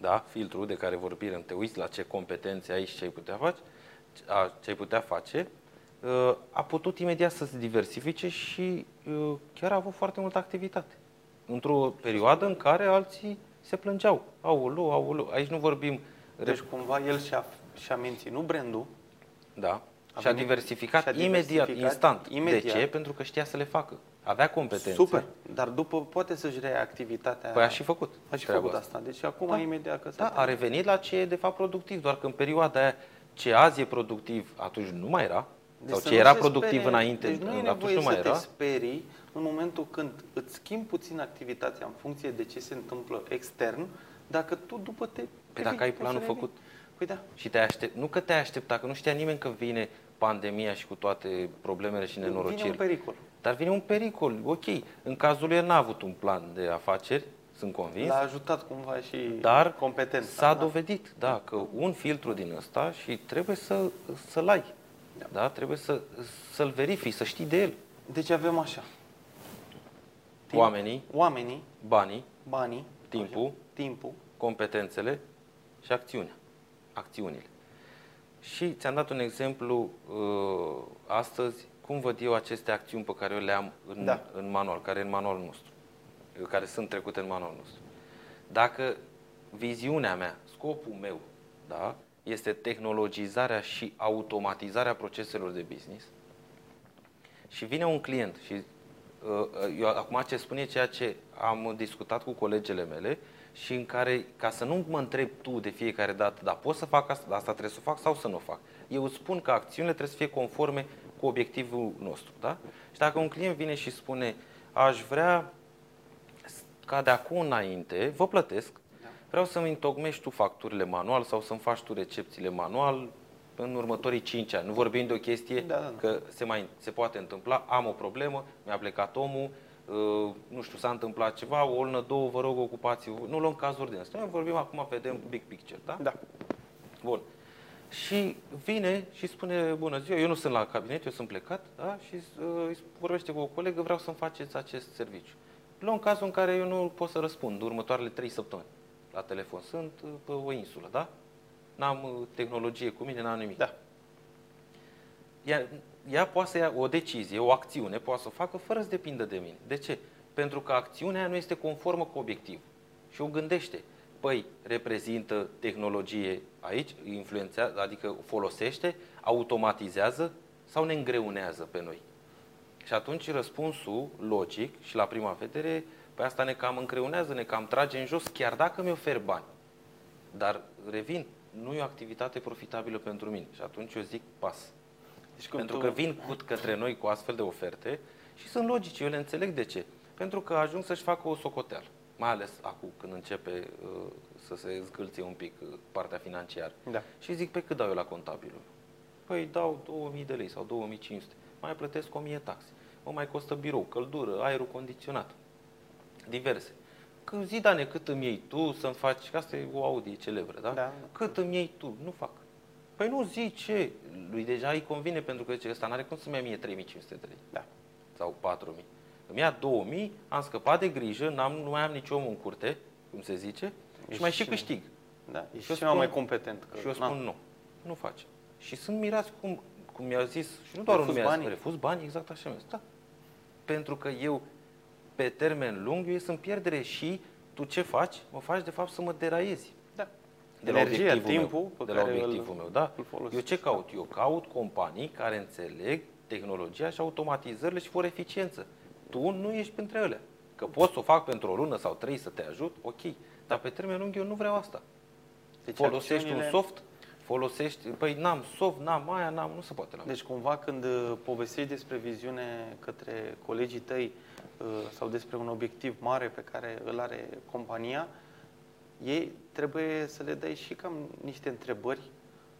da, filtrul de care vorbim, te uiți la ce competențe ai și ce ai putea face, ce ai putea face, a putut imediat să se diversifice și chiar a avut foarte multă activitate. Într-o perioadă în care alții se plângeau. Aulu, aulu, aici nu vorbim... Deci cumva el și-a, și-a menținut brandul. Da. Și a diversificat, și-a diversificat imediat, instant. Imediat. De ce? Pentru că știa să le facă. Avea competențe. Super. Dar după poate să-și reia activitatea. Păi a și făcut. A și făcut asta. asta. Deci acum da. imediat că Da, a revenit la ce e de fapt productiv. Doar că în perioada aia ce azi e productiv, atunci nu mai era. Deci sau ce era productiv spere, înainte, deci nu e nevoie nu mai să era. Te sperii în momentul când îți schimbi puțin activitatea în funcție de ce se întâmplă extern, dacă tu după te... Păi dacă ai planul făcut... Păi da. Și te aștept, nu că te-ai aștepta, că nu știa nimeni că vine pandemia și cu toate problemele și nenorocirile. Vine un pericol. Dar vine un pericol, ok. În cazul lui el n-a avut un plan de afaceri, sunt convins. L-a ajutat cumva și dar competența. S-a da? dovedit, da, că un filtru din ăsta și trebuie să, să-l ai. Da. Da? Trebuie să, să-l verifici, să știi de el. Deci avem așa. Timp, oamenii, oamenii, banii, banii timpul, așa, timpul, competențele și acțiunea. acțiunile. Și ți-am dat un exemplu uh, astăzi, cum văd eu aceste acțiuni pe care eu le am în, da. în manual, care, în manualul nostru, care sunt trecute în manualul nostru. Dacă viziunea mea, scopul meu, da, este tehnologizarea și automatizarea proceselor de business și vine un client și uh, eu, acum ce spune ceea ce am discutat cu colegele mele, și în care, ca să nu mă întrebi tu de fiecare dată, dar pot să fac asta, dar asta trebuie să fac sau să nu o fac. Eu îți spun că acțiunile trebuie să fie conforme cu obiectivul nostru. Da? Și dacă un client vine și spune, aș vrea ca de acum înainte, vă plătesc, vreau să-mi întocmești tu facturile manual sau să-mi faci tu recepțiile manual în următorii cinci ani. Nu vorbim de o chestie da, da, da. că se, mai, se poate întâmpla, am o problemă, mi-a plecat omul, Uh, nu știu, s-a întâmplat ceva, o lună, două, vă rog, ocupați-vă. Nu luăm cazuri din astea. Noi vorbim acum, vedem big picture, da? Da. Bun. Și vine și spune, bună ziua, eu nu sunt la cabinet, eu sunt plecat, da? Și uh, vorbește cu o colegă, vreau să-mi faceți acest serviciu. Luăm cazul în care eu nu pot să răspund următoarele trei săptămâni. La telefon sunt pe o insulă, da? n-am tehnologie cu mine, n-am nimic. Da. Ea, ea poate să ia o decizie, o acțiune, poate să o facă fără să depindă de mine. De ce? Pentru că acțiunea nu este conformă cu obiectivul. Și o gândește. Păi, reprezintă tehnologie aici, influențează, adică folosește, automatizează sau ne îngreunează pe noi? Și atunci răspunsul logic și la prima vedere, pe asta ne cam încreunează, ne cam trage în jos, chiar dacă mi ofer bani. Dar, revin, nu e o activitate profitabilă pentru mine. Și atunci eu zic pas. Deci, pentru tu... că vin cu, către noi cu astfel de oferte și sunt logici, eu le înțeleg de ce. Pentru că ajung să-și facă o socoteală. Mai ales acum când începe uh, să se zgâlție un pic uh, partea financiară. Da. Și zic, pe cât dau eu la contabilul? Păi dau două mii de lei sau două mii cinci sute. Mai plătesc o mie taxe. Mă mai costă birou, căldură, aerul condiționat. Diverse. Când zi, Dane, cât îmi iei tu să-mi faci, că asta e o Audi celebră, da? Da? Cât îmi iei tu? Nu fac. Păi nu zici ce? Lui deja îi convine pentru că zice, ăsta n-are cum să-mi ia mie trei mii cinci sute de lei. Da. Sau patru mii. Îmi ia două mii, am scăpat de grijă, n-am, nu mai am nici om în curte, cum se zice, e și mai și câștig. Da, e și mai, mai competent. Că... Și eu spun nu, nu face. Și sunt mirați cum, cum mi-a zis, și nu doar mi-a zis, refuz bani, exact așa mi-a zis. Da. Pentru că eu, pe termen lung, eu ies în pierdere și tu ce faci? Mă faci, de fapt, să mă deraiezi. Da. De la energia, obiectivul timpul meu, de la obiectivul îl, meu, da? Eu ce caut? Eu caut companii care înțeleg tehnologia și automatizările și vor eficiență. Tu nu ești printre ele. Că pot să o fac pentru o lună sau trei să te ajut, ok. Dar pe termen lung eu nu vreau asta. Deci folosești acțiunile... un soft, folosești... Păi n-am soft, n-am aia, n-am... Nu se poate la mine. Deci cumva când povestești despre viziune către colegii tăi sau despre un obiectiv mare pe care îl are compania, ei trebuie să le dai și cam niște întrebări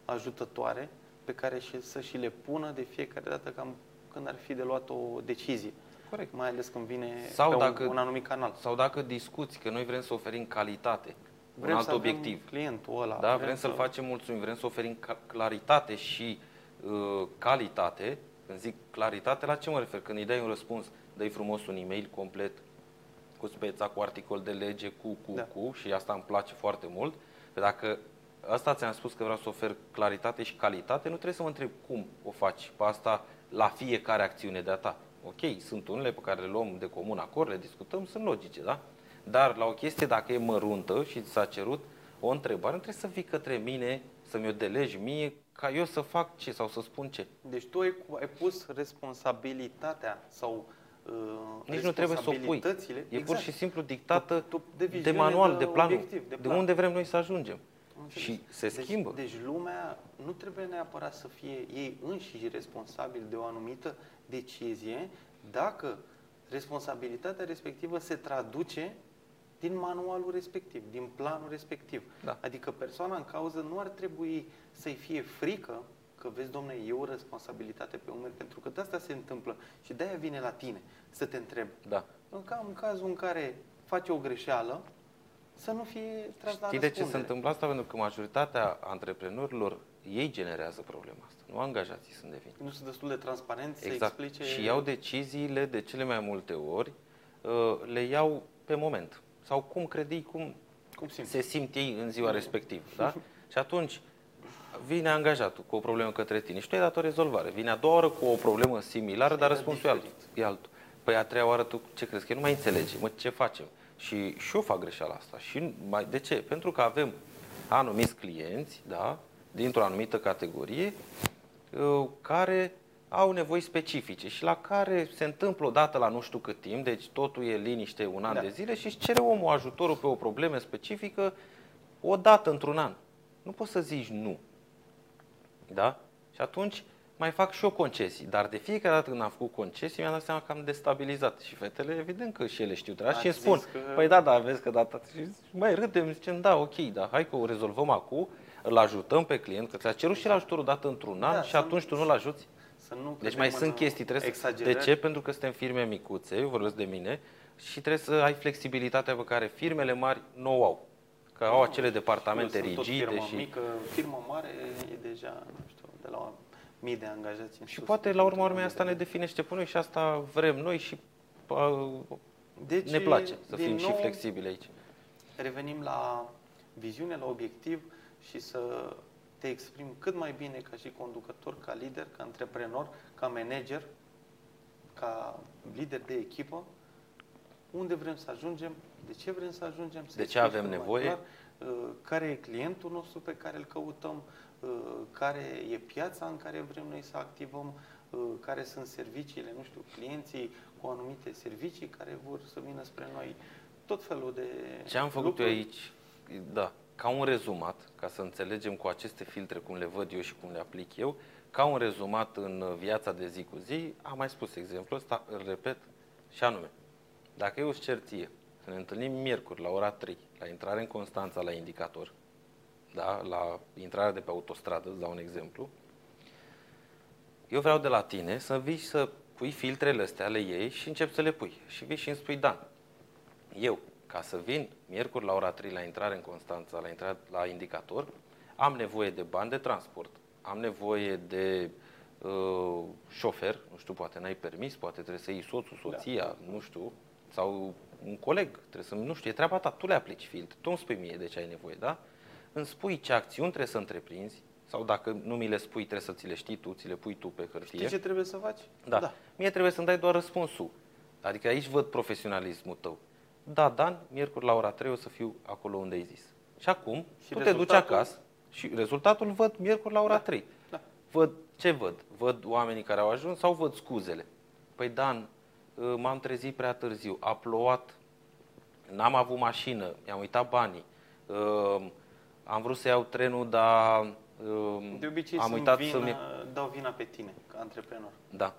ajutătoare pe care să și le pună de fiecare dată cam când ar fi de luat o decizie. Corect. Mai ales când vine sau pe dacă, un, un anumit canal. Sau dacă discuți, că noi vrem să oferim calitate, vrem un alt să obiectiv. Clientul ăla, da, vrem, vrem să-l facem mulțumit, vrem să oferim claritate și uh, calitate. Când zic claritate, la ce mă refer? Când îi dai un răspuns, dai frumos un e-mail complet, cu speța, cu articol de lege, cu, cu, da. cu, și asta îmi place foarte mult. Că dacă asta ți-am spus că vreau să ofer claritate și calitate, nu trebuie să mă întreb cum o faci pe asta la fiecare acțiune de-a ta. Ok, sunt unele pe care le luăm de comun acord, le discutăm, sunt logice, da? Dar la o chestie, dacă e măruntă și ți s-a cerut o întrebare, nu trebuie să vii către mine, să-mi o delegi mie, ca eu să fac ce sau să spun ce. Deci tu ai, ai pus responsabilitatea sau uh, nici nu trebuie să o pui. E exact. Pur și simplu dictată tu, tu, de, de manual, de, de planul, obiectiv, de, plan. De unde vrem noi să ajungem. Și se schimbă. Deci, deci lumea nu trebuie neapărat să fie ei înșiși responsabili de o anumită decizie dacă responsabilitatea respectivă se traduce din manualul respectiv, din planul respectiv. Da. Adică persoana în cauză nu ar trebui să-i fie frică că, vezi, domne, e o responsabilitate pe umeri, pentru că de asta se întâmplă și de-aia vine la tine să te întrebi. Da. În, în cazul în care faci o greșeală, să nu fie tras la răspundere. Știi de ce se întâmplă asta? Pentru că majoritatea antreprenorilor, ei generează problema asta. Nu angajații sunt de vină. Nu sunt destul de transparenți exact. Să explice... Și iau deciziile de cele mai multe ori, le iau pe moment. Sau cum credei, cum, cum simt. se simt ei în ziua respectivă. Da? Și atunci vine angajatul cu o problemă către tine și tu ai dat o rezolvare. Vine a doua oară cu o problemă similară, dar răspunsul e, e altul. Păi a treia oară tu ce crezi? Că nu mai înțelegi. Mă, ce facem? Și, și eu fac greșeala asta. Și mai, de ce? Pentru că avem anumiți clienți, da, dintr-o anumită categorie, care au nevoi specifice și la care se întâmplă odată la nu știu cât timp, deci totul e liniște un an da. de zile și își cere omul ajutorul pe o problemă specifică odată într-un an. Nu poți să zici nu. Da? Și atunci mai fac și eu concesii, dar de fiecare dată când am făcut concesii, mi-am dat seama că am destabilizat. Și fetele, evident că și ele știu treaba și îmi spun, că... păi da, da, vezi că data... Mai râdem, zicem, da, ok, da, hai că o rezolvăm acum, îl ajutăm pe client, că ți-a cerut și el ajutorul odată într-un an da, și atunci nu, tu nu-l ajuți. Să nu deci mai sunt chestii, trebuie să... De ce? Pentru că suntem firme micuțe, eu vorbesc de mine, și trebuie să ai flexibilitatea pe care firmele mari nu o au. Că nu, au acele departamente rigide firmă și... Mică, firmă mare e deja, nu știu, de la... mii de angajați. Și poate, la urma urmei, asta ne definește pe noi și asta vrem noi și uh, deci, ne place să fim nou, și flexibili aici. Revenim la viziune, la obiectiv și să te exprimi cât mai bine ca și conducător, ca lider, ca antreprenor, ca manager, ca lider de echipă, unde vrem să ajungem, de ce vrem să ajungem, de ce avem nevoie, clar, care e clientul nostru pe care îl căutăm, care e piața în care vrem noi să activăm, care sunt serviciile, nu știu, clienții cu anumite servicii care vor să vină spre noi, tot felul de ce am făcut lucruri. Eu aici, da, ca un rezumat, ca să înțelegem cu aceste filtre cum le văd eu și cum le aplic eu, ca un rezumat în viața de zi cu zi, am mai spus exemplul ăsta, îl repet și anume, dacă eu îți cer ție să ne întâlnim miercuri la ora trei, la intrare în Constanța, la indicator, da, la intrarea de pe autostradă, îți dau un exemplu, eu vreau de la tine să vii și să pui filtrele astea, le iei și începi să le pui. Și vii și îmi spui, Dan, eu, ca să vin miercuri la ora trei la intrare în Constanța, la intrare la indicator, am nevoie de bani de transport, am nevoie de uh, șofer, nu știu, poate n-ai permis, poate trebuie să iei soțul, soția, da, nu știu, sau un coleg, trebuie să, nu știu, e treaba ta, tu le aplici filtre, tu îmi spui mie de ce ai nevoie, da? Îmi spui ce acțiuni trebuie să întreprinzi, sau dacă nu mi le spui, trebuie să ți le știi tu, ți le pui tu pe hârtie. Știi ce trebuie să faci? Da. da. Mie trebuie să-mi dai doar răspunsul. Adică aici văd profesionalismul tău. Da, Dan, miercuri la ora trei o să fiu acolo unde ai zis. Și acum și tu rezultatul... te duci acasă și rezultatul văd miercuri la ora da. trei. Da. Văd ce văd? Văd oamenii care au ajuns sau văd scuzele? Păi, Dan, m-am trezit prea târziu, a plouat, n-am avut mașină, mi-am uitat banii, am vrut să iau trenul, dar... De obicei am uitat vină, să-mi... dau vina pe tine, ca antreprenor. Da.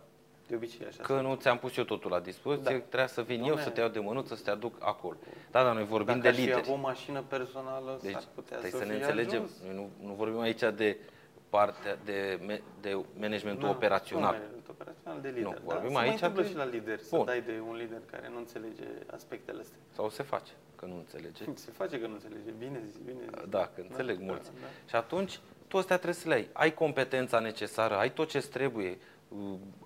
De obicei așa. Că nu ți-am pus eu totul la dispoziție, da. Trebuia să vin Doamne... eu să te iau de mânuță, să te aduc acolo. Da, dar noi vorbim Dacă de lideri. Dacă și o mașină personală, deci, s-ar putea să, să ne înțelegem. Noi nu, nu vorbim aici de partea de, me, de managementul nu, operațional. Nu, management operațional, de lider. Nu, vorbim da, aici de... și la lideri, să dai de un lider care nu înțelege aspectele astea. Sau se face că nu înțelege. Se face că nu înțelege. Bine zis, bine zis. Da, că înțeleg da, mulți. Da, da. Și atunci... toți astea trebuie să le ai. Ai competența necesară, ai tot ce trebuie,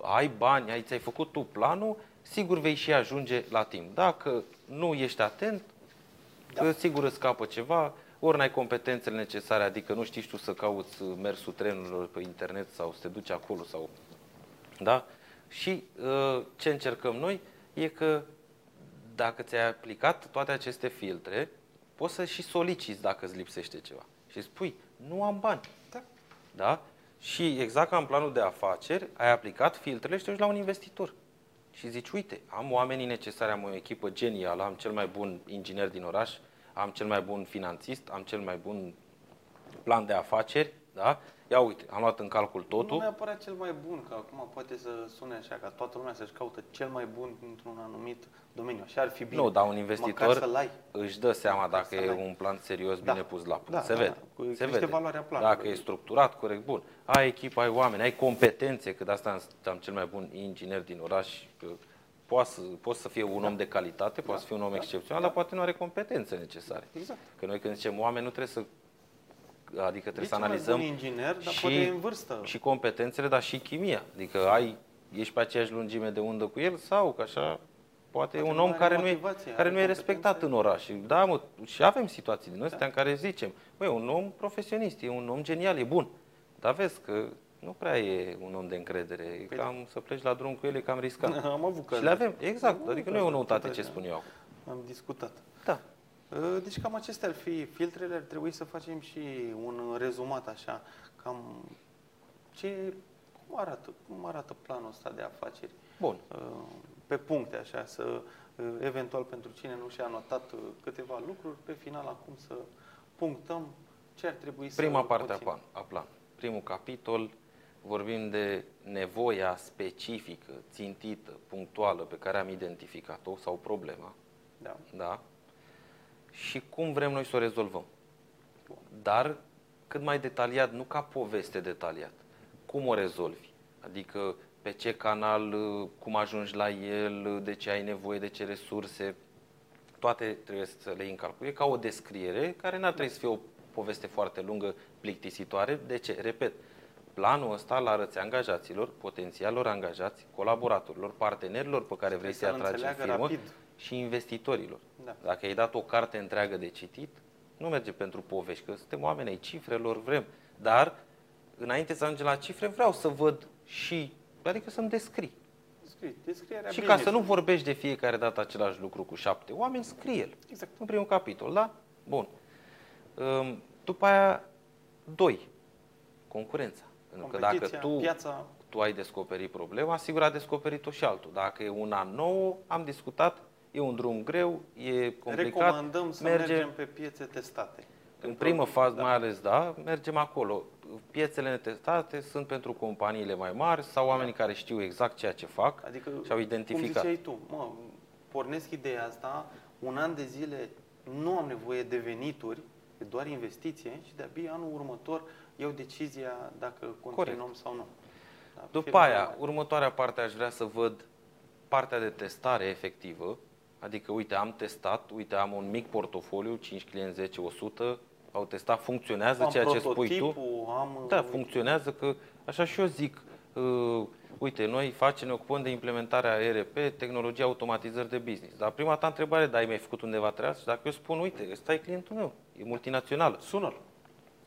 ai bani, ai, ți-ai făcut tu planul, sigur vei și ajunge la timp. Dacă nu ești atent, da. sigur îți scapă ceva, ori n-ai competențele necesare, adică nu știi tu să cauți mersul trenurilor pe internet sau să te duci acolo. Sau... Da? Și ce încercăm noi e că dacă ți-ai aplicat toate aceste filtre, poți să și soliciți dacă îți lipsește ceva. Și spui, nu am bani. Da. Da? Și exact ca în planul de afaceri, ai aplicat filtrele și te duci la un investitor. Și zici, uite, am oamenii necesari, am o echipă genială, am cel mai bun inginer din oraș, am cel mai bun finanțist, am cel mai bun plan de afaceri. Da? Ia uite, am luat în calcul totul. Nu neapărat cel mai bun, că acum poate să sune așa, ca toată lumea să-și caută cel mai bun într-un anumit domeniu. Așa ar fi bine. Nu, dar un investitor își dă seama măcar dacă e un plan serios, da. bine pus la punct. Da, se da, vede. Da, da. Se vede. Valoarea planului. Dacă e structurat, corect, bun. Ai echipă, ai oameni, ai competențe, că de asta am cel mai bun inginer din oraș. Poate să, poate să fie un da. om de calitate, poate da. să fie un om da. excepțional, da. dar poate nu are competențe necesare. Exact. Că noi când zicem oameni, nu trebuie să... Adică trebuie să analizăm inginer, dar și, poate e în vârstă. Și competențele, dar și chimia. Adică ai, ești pe aceeași lungime de undă cu el sau că așa poate, poate e un om care nu e, care nu e respectat în oraș. Da, mă, și avem situații din astea da. în care zicem, băi, un om profesionist, e un om genial, e bun. Dar vezi că nu prea e un om de încredere. Păi cam de... să pleci la drum cu el e cam riscat. Am avut cazuri. Și le avem, exact. Adică nu e o noutate ce spun eu. Am discutat. Da. Deci cam acestea ar fi filtrele, ar trebui să facem și un rezumat așa, cam ce, cum arată, cum arată planul ăsta de afaceri. Bun. Pe puncte așa, să eventual pentru cine nu și-a anotat câteva lucruri, pe final acum să punctăm ce ar trebui să... Prima parte a plan, a plan. Primul capitol, vorbim de nevoia specifică, țintită, punctuală pe care am identificat-o sau problema. Da. Da. Și cum vrem noi să o rezolvăm. Dar cât mai detaliat, nu ca poveste detaliat. Cum o rezolvi? Adică pe ce canal, cum ajungi la el, de ce ai nevoie, de ce resurse. Toate trebuie să le încalcule ca o descriere care n-ar trebui să fie o poveste foarte lungă, plictisitoare. De ce? Repet, planul ăsta îl arăți angajaților, potențialilor angajați, colaboratorilor, partenerilor pe care vrei să-i atragi în firmă. Și investitorilor. Da. Dacă ai dat o carte întreagă de citit, nu merge pentru povești, că suntem oameni ai cifrelor, vrem Dar înainte să ajungem la cifre, vreau să văd și, adică să-mi descrii. Descrii. Descrierea și ca să nu vorbești de fiecare dată același lucru cu șapte oameni, scrie-l. Exact. În primul capitol, da? Bun. După aia, doi. Concurența. Pentru că dacă tu, piața... tu ai descoperit problema, sigur a descoperit-o și altul. Dacă e una nouă, am discutat, e un drum greu, e complicat. Recomandăm să merge... mergem pe piețe testate. În primă fază, da. mai ales, da, mergem acolo. Piețele netestate sunt pentru companiile mai mari sau oamenii care știu exact ceea ce fac, adică, și au identificat. Cum ziceai tu, mă, pornesc ideea asta, un an de zile nu am nevoie de venituri, doar investiție și de-abia anul următor iau decizia dacă continuăm Corect. sau nu. Da, După aia, următoarea parte aș vrea să văd partea de testare efectivă. Adică, uite, am testat, uite, am un mic portofoliu, cinci clienți, zece, o sută, au testat, funcționează am ceea ce spui tu. Am... Da, funcționează, că așa și eu zic, uh, uite, noi facem, ne ocupăm de implementarea E R P, tehnologia automatizări de business. Dar prima ta întrebare, da, mi-ai făcut undeva treaz? Și dacă eu spun, uite, ăsta e clientul meu, e multinațională. Sună-l.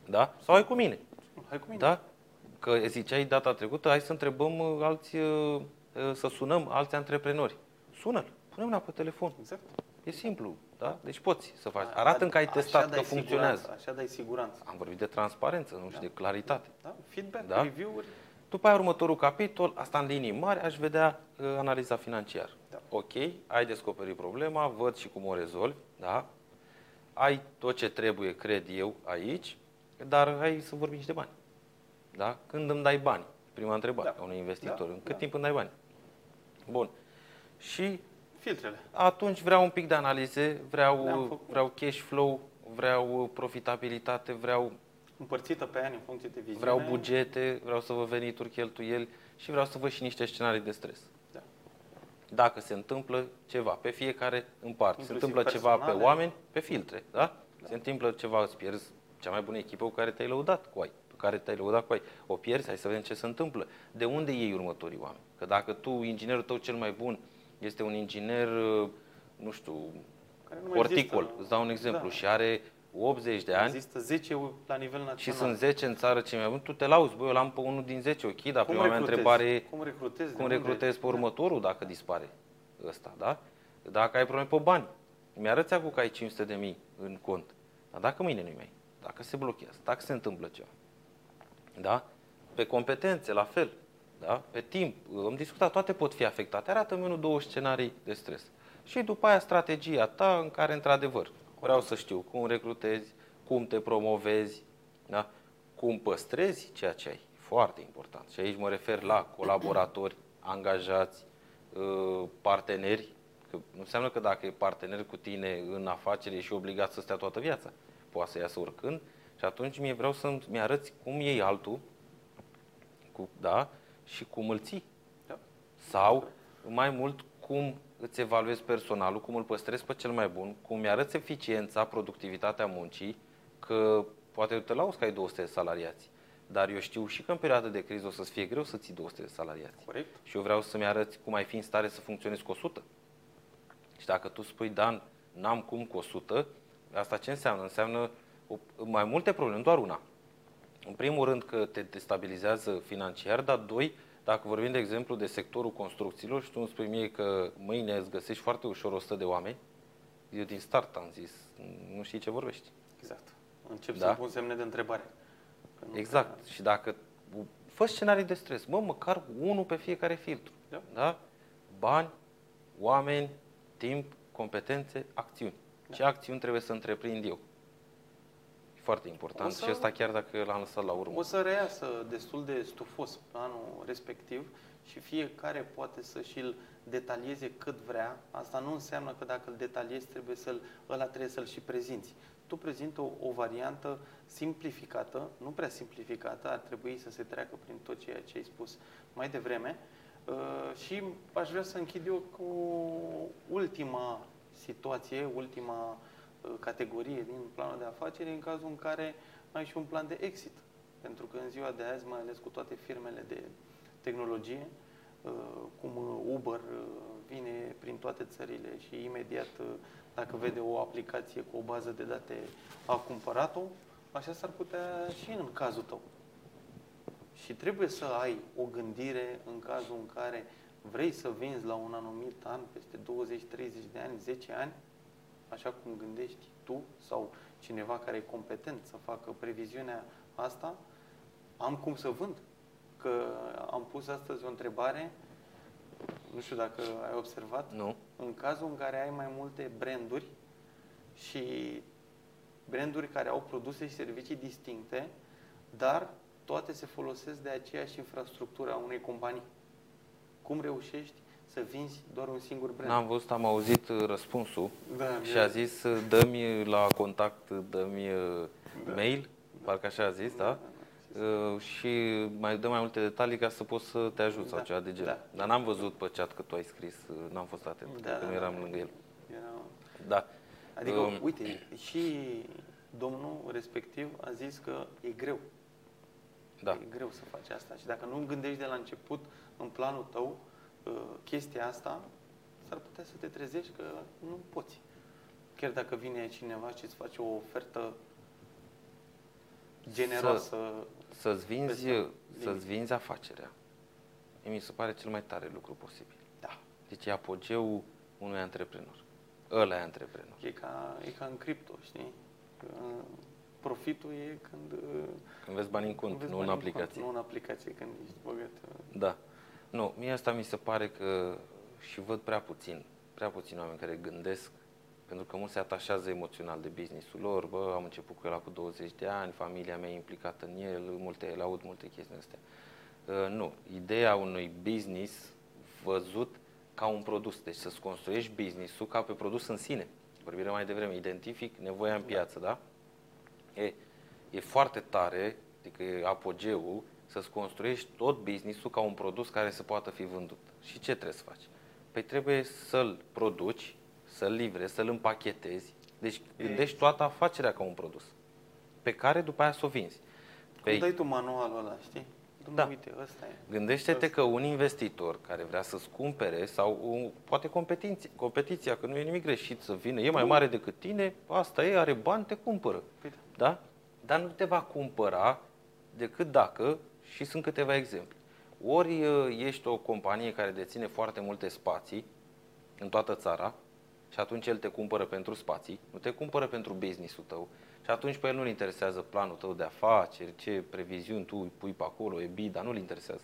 Da? Sau hai cu mine. Hai cu mine. Da? Că ziceai data trecută, hai să întrebăm alți, uh, să sunăm alți antreprenori. Sună-l. Pune mâna pe telefon. Exact. E simplu, da? Deci poți să faci. Arată-mi că ai testat, că funcționează. Așa dai siguranță. Am vorbit de transparență, nu știu, de claritate. Da? Feedback, da? Review-uri. După aia, următorul capitol, asta în linii mari, aș vedea uh, analiza financiară. Da. Ok, ai descoperit problema, văd și cum o rezolvi, da? Ai tot ce trebuie, cred eu, aici, dar hai să vorbim și de bani. Da? Când îmi dai bani? Prima întrebare, da. unui investitor. Da. În cât da. timp îmi dai bani? Bun. Și... filtrele. Atunci vreau un pic de analize, vreau, vreau cash flow, vreau profitabilitate, vreau... împărțită pe ani în funcție de viziune. Vreau bugete, vreau să vă venituri, cheltuieli și vreau să văd și niște scenarii de stres. Da. Dacă se întâmplă ceva, pe fiecare în parte. Se întâmplă personale. ceva pe oameni, pe filtre. Da? Da. Se întâmplă ceva, îți pierzi cea mai bună echipă cu care te-ai lăudat cu ai. Pe care te-ai lăudat cu ai. O pierzi, hai să vedem ce se întâmplă. De unde iei următorii oameni? Că dacă tu, inginerul tău cel mai bun, este un inginer, nu știu, horticol, îți dau un exemplu, da. și are optzeci de ani. Există zece la nivel național. Și sunt zece în țară cei mai buni. Tu te lauzi, băi, eu l-am pe unul din zece, ok, dar prima mea întrebare e cum recrutezi, cum recrutezi pe următorul dacă dispare ăsta, da? Dacă ai probleme pe bani, mi-arăți acum că ai cinci sute de mii în cont, dar dacă mâine nu-i mai, dacă se blochează, dacă se întâmplă ceva, da? Pe competențe, la fel. Da? Pe timp, am discutat, toate pot fi afectate. Arată-mi unul, două scenarii de stres. Și după aia strategia ta în care, într-adevăr, vreau să știu cum recrutezi, cum te promovezi, da? Cum păstrezi ceea ce ai. Foarte important. Și aici mă refer la colaboratori, angajați, parteneri. Că nu înseamnă că dacă e partener cu tine în afacere, e și obligat să stea toată viața. Poate să iasă oricând. Și atunci mie vreau să-mi arăți cum iei altul, cu, da? și cum îl ții. Da. Sau, mai mult, cum îți evaluezi personalul, cum îl păstrezi pe cel mai bun, cum îi arăți eficiența, productivitatea muncii, că poate te lauzi că ai două sute de salariați, dar eu știu și că în perioada de criză o să-ți fie greu să ții două sute de salariați. Corect. Și eu vreau să-mi arăți cum ai fi în stare să funcționezi cu o sută. Și dacă tu spui, Dan, n-am cum cu o sută, asta ce înseamnă? Înseamnă mai multe probleme, doar una. În primul rând că te destabilizează financiar, dar doi, dacă vorbim de exemplu de sectorul construcțiilor și tu îmi spui mie că mâine îți găsești foarte ușor o sută de oameni, eu din start am zis, nu știi ce vorbești. Exact. Încep da? să pun semne de întrebare. Exact. Că... Și dacă fă scenarii de stres, mă, măcar unul pe fiecare filtru. Da. Da? Bani, oameni, timp, competențe, acțiuni. Da. Ce acțiuni trebuie să întreprind eu? Foarte important să, și asta chiar dacă l-am lăsat la urmă. O să reiasă destul de stufos planul respectiv și fiecare poate să și-l detalieze cât vrea. Asta nu înseamnă că dacă îl detaliezi trebuie să-l, ăla trebuie să-l și prezinți. Tu prezintă o, o variantă simplificată, nu prea simplificată, ar trebui să se treacă prin tot ceea ce ai spus mai devreme. Și aș vrea să închid eu cu ultima situație, ultima categorie din planul de afaceri, în cazul în care ai și un plan de exit. Pentru că în ziua de azi, mai ales cu toate firmele de tehnologie, cum Uber vine prin toate țările și imediat, dacă vede o aplicație cu o bază de date, a cumpărat-o, așa s-ar putea și în cazul tău. Și trebuie să ai o gândire în cazul în care vrei să vinzi la un anumit an, peste douăzeci, treizeci de ani, zece ani, așa cum gândești tu sau cineva care e competent să facă previziunea asta, am cum să vând. Că am pus astăzi o întrebare, nu știu dacă ai observat, nu. În cazul în care ai mai multe branduri și branduri care au produse și servicii distincte, dar toate se folosesc de aceeași infrastructură a unei companii. Cum reușești să vinzi doar un singur brand? N-am văzut, am auzit răspunsul da, și a zis dă-mi la contact, dă-mi da. mail, da. parcă așa a zis, da? da? Uh, și mai dă mai multe detalii ca să poți să te ajut da, sau ceva de genul. Da. Dar n-am văzut pe chat că tu ai scris, n-am fost atent, da, că nu eram da, lângă el. Erau... Da. Adică, um... uite, și domnul respectiv a zis că e greu. Da. E greu să faci asta și dacă nu gândești de la început în planul tău chestia asta, s-ar putea să te trezești că nu poți. Chiar dacă vine cineva și îți face o ofertă generoasă. Să-ți vinzi, să-ți vinzi afacerea. Mi se pare cel mai tare lucru posibil. Da. Deci e apogeul unui antreprenor. Ăla e antreprenor. E ca, e ca în cripto, știi? Că profitul e când... Când vezi bani în cont, nu în aplicație. Nu în aplicație, când ești băgat. Da. Nu, mie asta mi se pare că și văd prea puțin, prea puțin oameni care gândesc, pentru că mulți se atașează emoțional de business-ul lor, bă, am început cu el cu douăzeci de ani, familia mea e implicată în el, multe, el aud multe chestii astea. Uh, nu, ideea unui business văzut ca un produs, deci să-ți construiești business-ul ca pe produs în sine. Vorbim mai devreme, identific nevoia în piață, da? E, e foarte tare, adică e apogeul, să-ți construiești tot business-ul ca un produs care să poată fi vândut. Și ce trebuie să faci? Păi trebuie să-l produci, să-l livrezi, să-l împachetezi. Deci gândești toată afacerea ca un produs, pe care după aia să o vinzi. Pe... Cum dai tu manualul ăla, știi? Da. Uite, ăsta e. Gândește-te că un investitor care vrea să-ți cumpere sau um, poate competiția, competiția, că nu e nimic greșit să vină, e mai mare decât tine, asta e, are bani, te cumpără. Păi da. Da? Dar nu te va cumpăra decât dacă, și sunt câteva exemple, ori ești o companie care deține foarte multe spații în toată țara și atunci el te cumpără pentru spații, nu te cumpără pentru business-ul tău și atunci pe el nu-l interesează planul tău de afaceri, ce previziuni tu îi pui pe acolo, EBITDA, nu-l interesează.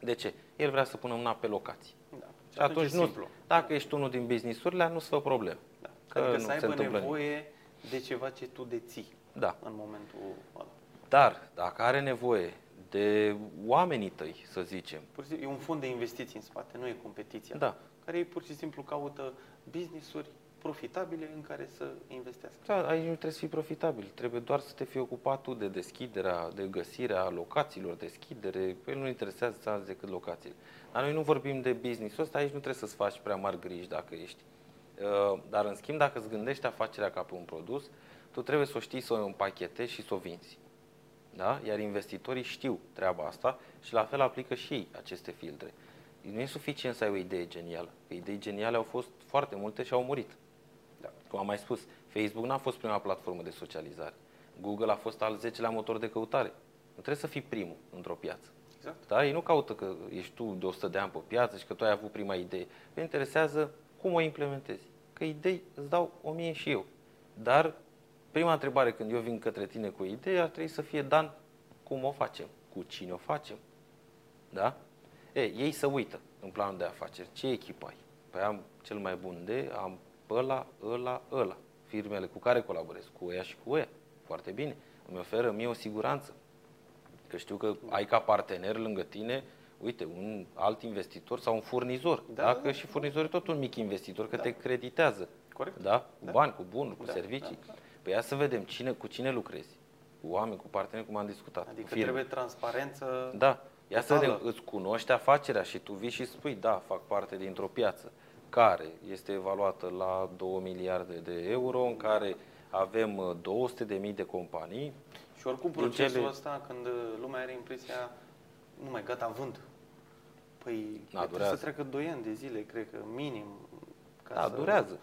De ce? El vrea să pună mâna pe locații. Da. Și atunci, atunci nu, dacă ești unul din business-urile, nu-ți fă probleme. Da. Că adică nu să aibă nevoie nimic de ceva ce tu deții da. în momentul ăla. Dar dacă are nevoie de oamenii tăi, să zicem... Pur și simplu, e un fond de investiții în spate, nu e competiția. Da. Care ei pur și simplu caută business-uri profitabile în care să investească. Da, aici nu trebuie să fii profitabil. Trebuie doar să te fii ocupat tu de deschiderea, de găsirea locațiilor, deschidere. Păi nu interesează ți decât locațiile. Dar noi nu vorbim de business-ul ăsta, aici nu trebuie să-ți faci prea mari griji dacă ești. Dar în schimb, dacă îți gândești afacerea ca pe un produs, tu trebuie să o știi, să o împachetezi și să o vinzi. Da? Iar investitorii știu treaba asta și la fel aplică și ei aceste filtre. Nu e suficient să ai o idee genială. Idei geniale au fost foarte multe și au murit. Da. Cum am mai spus, Facebook n-a fost prima platformă de socializare. Google a fost al zecelea motor de căutare. Nu trebuie să fii primul într-o piață. Exact. Da? Ei nu caută că ești tu de o sută de ani pe piață și că tu ai avut prima idee. Îi interesează cum o implementezi. Că idei îți dau o mie și eu. Dar prima întrebare când eu vin către tine cu idei ar trebui să fie, Dan, cum o facem? Cu cine o facem? Da? Ei, ei se uită în planul de afaceri. Ce echipă ai? Păi am cel mai bun de, am ăla, ăla, ăla. Firmele cu care colaborez, cu ea și cu ea. Foarte bine. Îmi oferă mie o siguranță. Că știu că ai ca partener lângă tine, uite, un alt investitor sau un furnizor. Da, da? Că și furnizorul e tot un mic investitor, că da. te creditează. Corect. Da? Cu da. bani, cu bunuri, cu da. servicii. Da. Da. Păi ia să vedem cine, cu cine lucrezi. Cu oameni, cu parteneri, cum am discutat. Adică trebuie transparență. Da. Ia să vedem, îți cunoști afacerea și tu vii și spui, da, fac parte dintr-o piață care este evaluată la două miliarde de euro, în care avem două sute de mii de companii. Și oricum procesul cele... ăsta, când lumea are impresia, nu mai gata, vând. Păi, trebuie să treacă doi ani de zile, cred că, minim. Ca da, să... durează.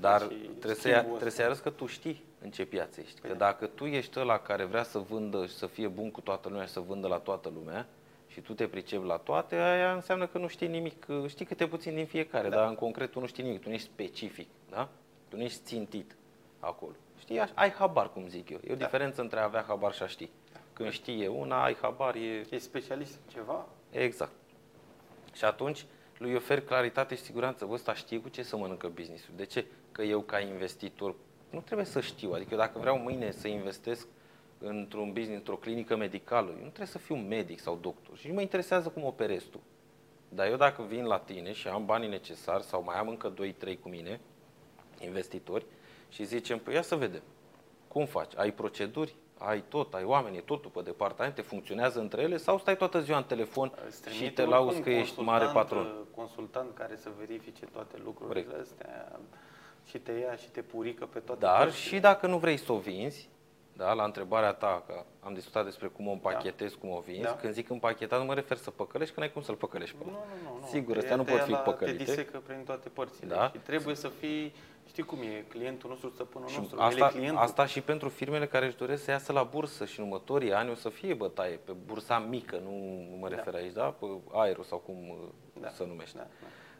Dar deci, trebuie, să ia, trebuie să arăți că tu știi în ce piață ești. Că dacă tu ești ăla care vrea să vândă și să fie bun cu toată lumea și să vândă la toată lumea și tu te pricepi la toate, aia înseamnă că nu știi nimic. Știi câte puțin din fiecare, da. Dar în concret tu nu știi nimic, tu nu ești specific, da? Tu nu ești țintit acolo. Știi, ai habar, cum zic eu. E o da. diferență între a avea habar și a ști. Da. Când știi e una, ai habar, e... Ești specialist în ceva? Exact. Și atunci lui oferi claritate și siguranță. Bă, ăsta știe cu ce să mănâncă business-ul. De ce? Că eu ca investitor nu trebuie să știu. Adică eu dacă vreau mâine să investesc într-un business, într-o clinică medicală, eu nu trebuie să fiu medic sau doctor. Și nu mă interesează cum operezi tu. Dar eu dacă vin la tine și am banii necesari sau mai am încă doi trei cu mine, investitori, și zicem, păi ia să vedem, cum faci? Ai proceduri? Ai tot, ai oameni, e totul pe departamente, funcționează între ele sau stai toată ziua în telefon și te lauzi că ești mare patron? Consultant care să verifice toate lucrurile Corect. astea și te ia și te purică pe toate. Dar părțile. Și dacă nu vrei să o vinzi, da, la întrebarea ta, că am discutat despre cum o împachetez, da. cum o vinzi, da. când zic împachetat nu mă refer să păcălești, că n-ai cum să-l păcălești pe nu, nu, nu, Sigur, astea nu pot fi păcălite. Te disecă prin toate părțile da? și trebuie să fii... Știi cum e? Clientul nostru, stăpânul nostru. Asta, asta și pentru firmele care își doresc să iasă la bursă și în următorii ani o să fie bătaie pe bursa mică, nu mă refer da. aici, da? Pe aerul sau cum da. se numește. Da.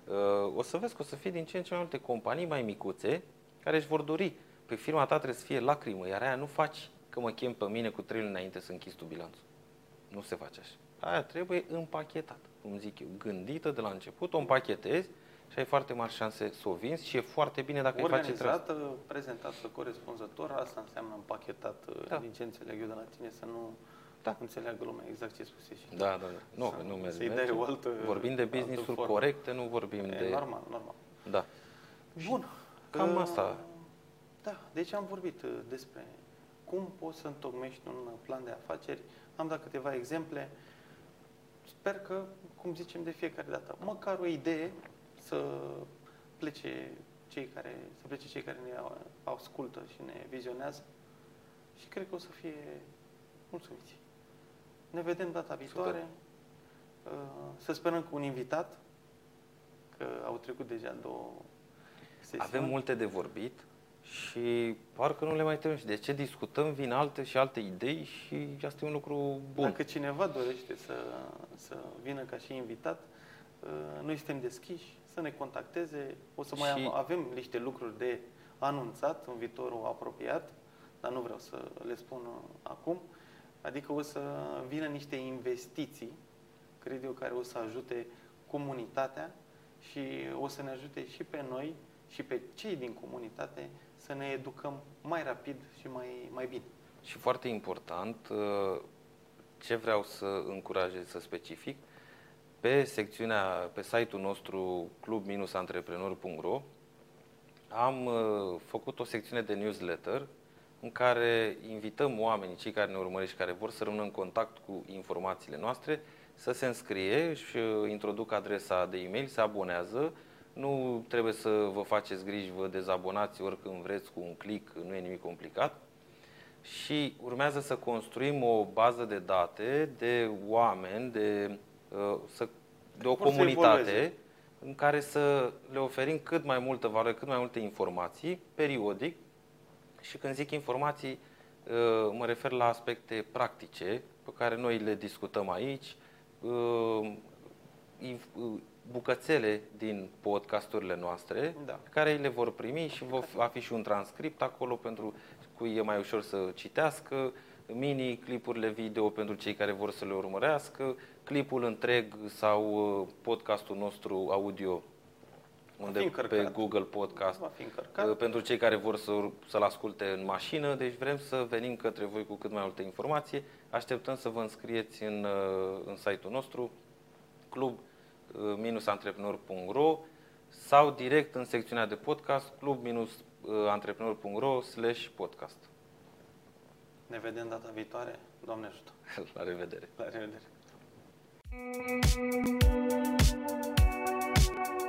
Da. O să vezi că o să fie din ce în ce mai multe companii mai micuțe care își vor dori. Păi firma ta trebuie să fie lacrimă, iar aia nu faci că mă chem pe mine cu trei luni înainte să închizi tu bilanțul. Nu se face așa. Aia trebuie împachetată, cum zic eu, gândită de la început, o împachetezi și ai foarte mari șanse să o vinzi și e foarte bine dacă îi face treaba. Organizată, prezentată corespunzător, asta înseamnă împachetat, da. din ce înțeleg eu de la tine, să nu da. înțeleagă lumea exact ce spuse și Da, da, da. Nu, să, nu merge. Să-i dai o altă, vorbim de business-uri corecte, nu vorbim e, de... Normal, normal. Da. Bun. Cam asta. Da, deci am vorbit despre cum poți să întocmești un plan de afaceri. Am dat câteva exemple. Sper că, cum zicem de fiecare dată, măcar o idee să plece cei care, să plece cei care ne ascultă și ne vizionează și cred că o să fie mulțumiți. Ne vedem data viitoare. Super. Să sperăm cu un invitat, că au trecut deja două sesiuni. Avem multe de vorbit și parcă nu le mai terminăm. De ce discutăm, vin alte și alte idei și asta e un lucru bun. Dacă cineva dorește să, să vină ca și invitat, noi suntem deschiși, să ne contacteze. O să mai am, avem niște lucruri de anunțat în viitorul apropiat, dar nu vreau să le spun acum. Adică o să vină niște investiții, cred eu, care o să ajute comunitatea și o să ne ajute și pe noi și pe cei din comunitate să ne educăm mai rapid și mai, mai bine. Și foarte important, ce vreau să încurajez să specific, pe secțiunea, pe site-ul nostru club antreprenori punct ro am uh, făcut o secțiune de newsletter în care invităm oamenii, cei care ne urmăresc și care vor să rămână în contact cu informațiile noastre, să se înscrie, își uh, introduc adresa de e-mail, se abonează. Nu trebuie să vă faceți griji, vă dezabonați oricând vreți cu un click, nu e nimic complicat. Și urmează să construim o bază de date de oameni, de Să, de o comunitate în care să le oferim cât mai multă valoare, cât mai multe informații, periodic. Și când zic informații, mă refer la aspecte practice pe care noi le discutăm aici, bucățele din podcasturile noastre, da. pe care ei le vor primi și va fi și un transcript acolo pentru cui e mai ușor să citească, mini-clipurile video pentru cei care vor să le urmărească, clipul întreg sau podcastul nostru audio unde pe Google Podcast pentru cei care vor să, să-l asculte în mașină. Deci vrem să venim către voi cu cât mai multă informație. Așteptăm să vă înscrieți în, în site-ul nostru club antreprenori punct ro sau direct în secțiunea de podcast club antreprenori punct ro slash podcast. Ne vedem data viitoare. Doamne ajută! La revedere! La revedere! Thank you.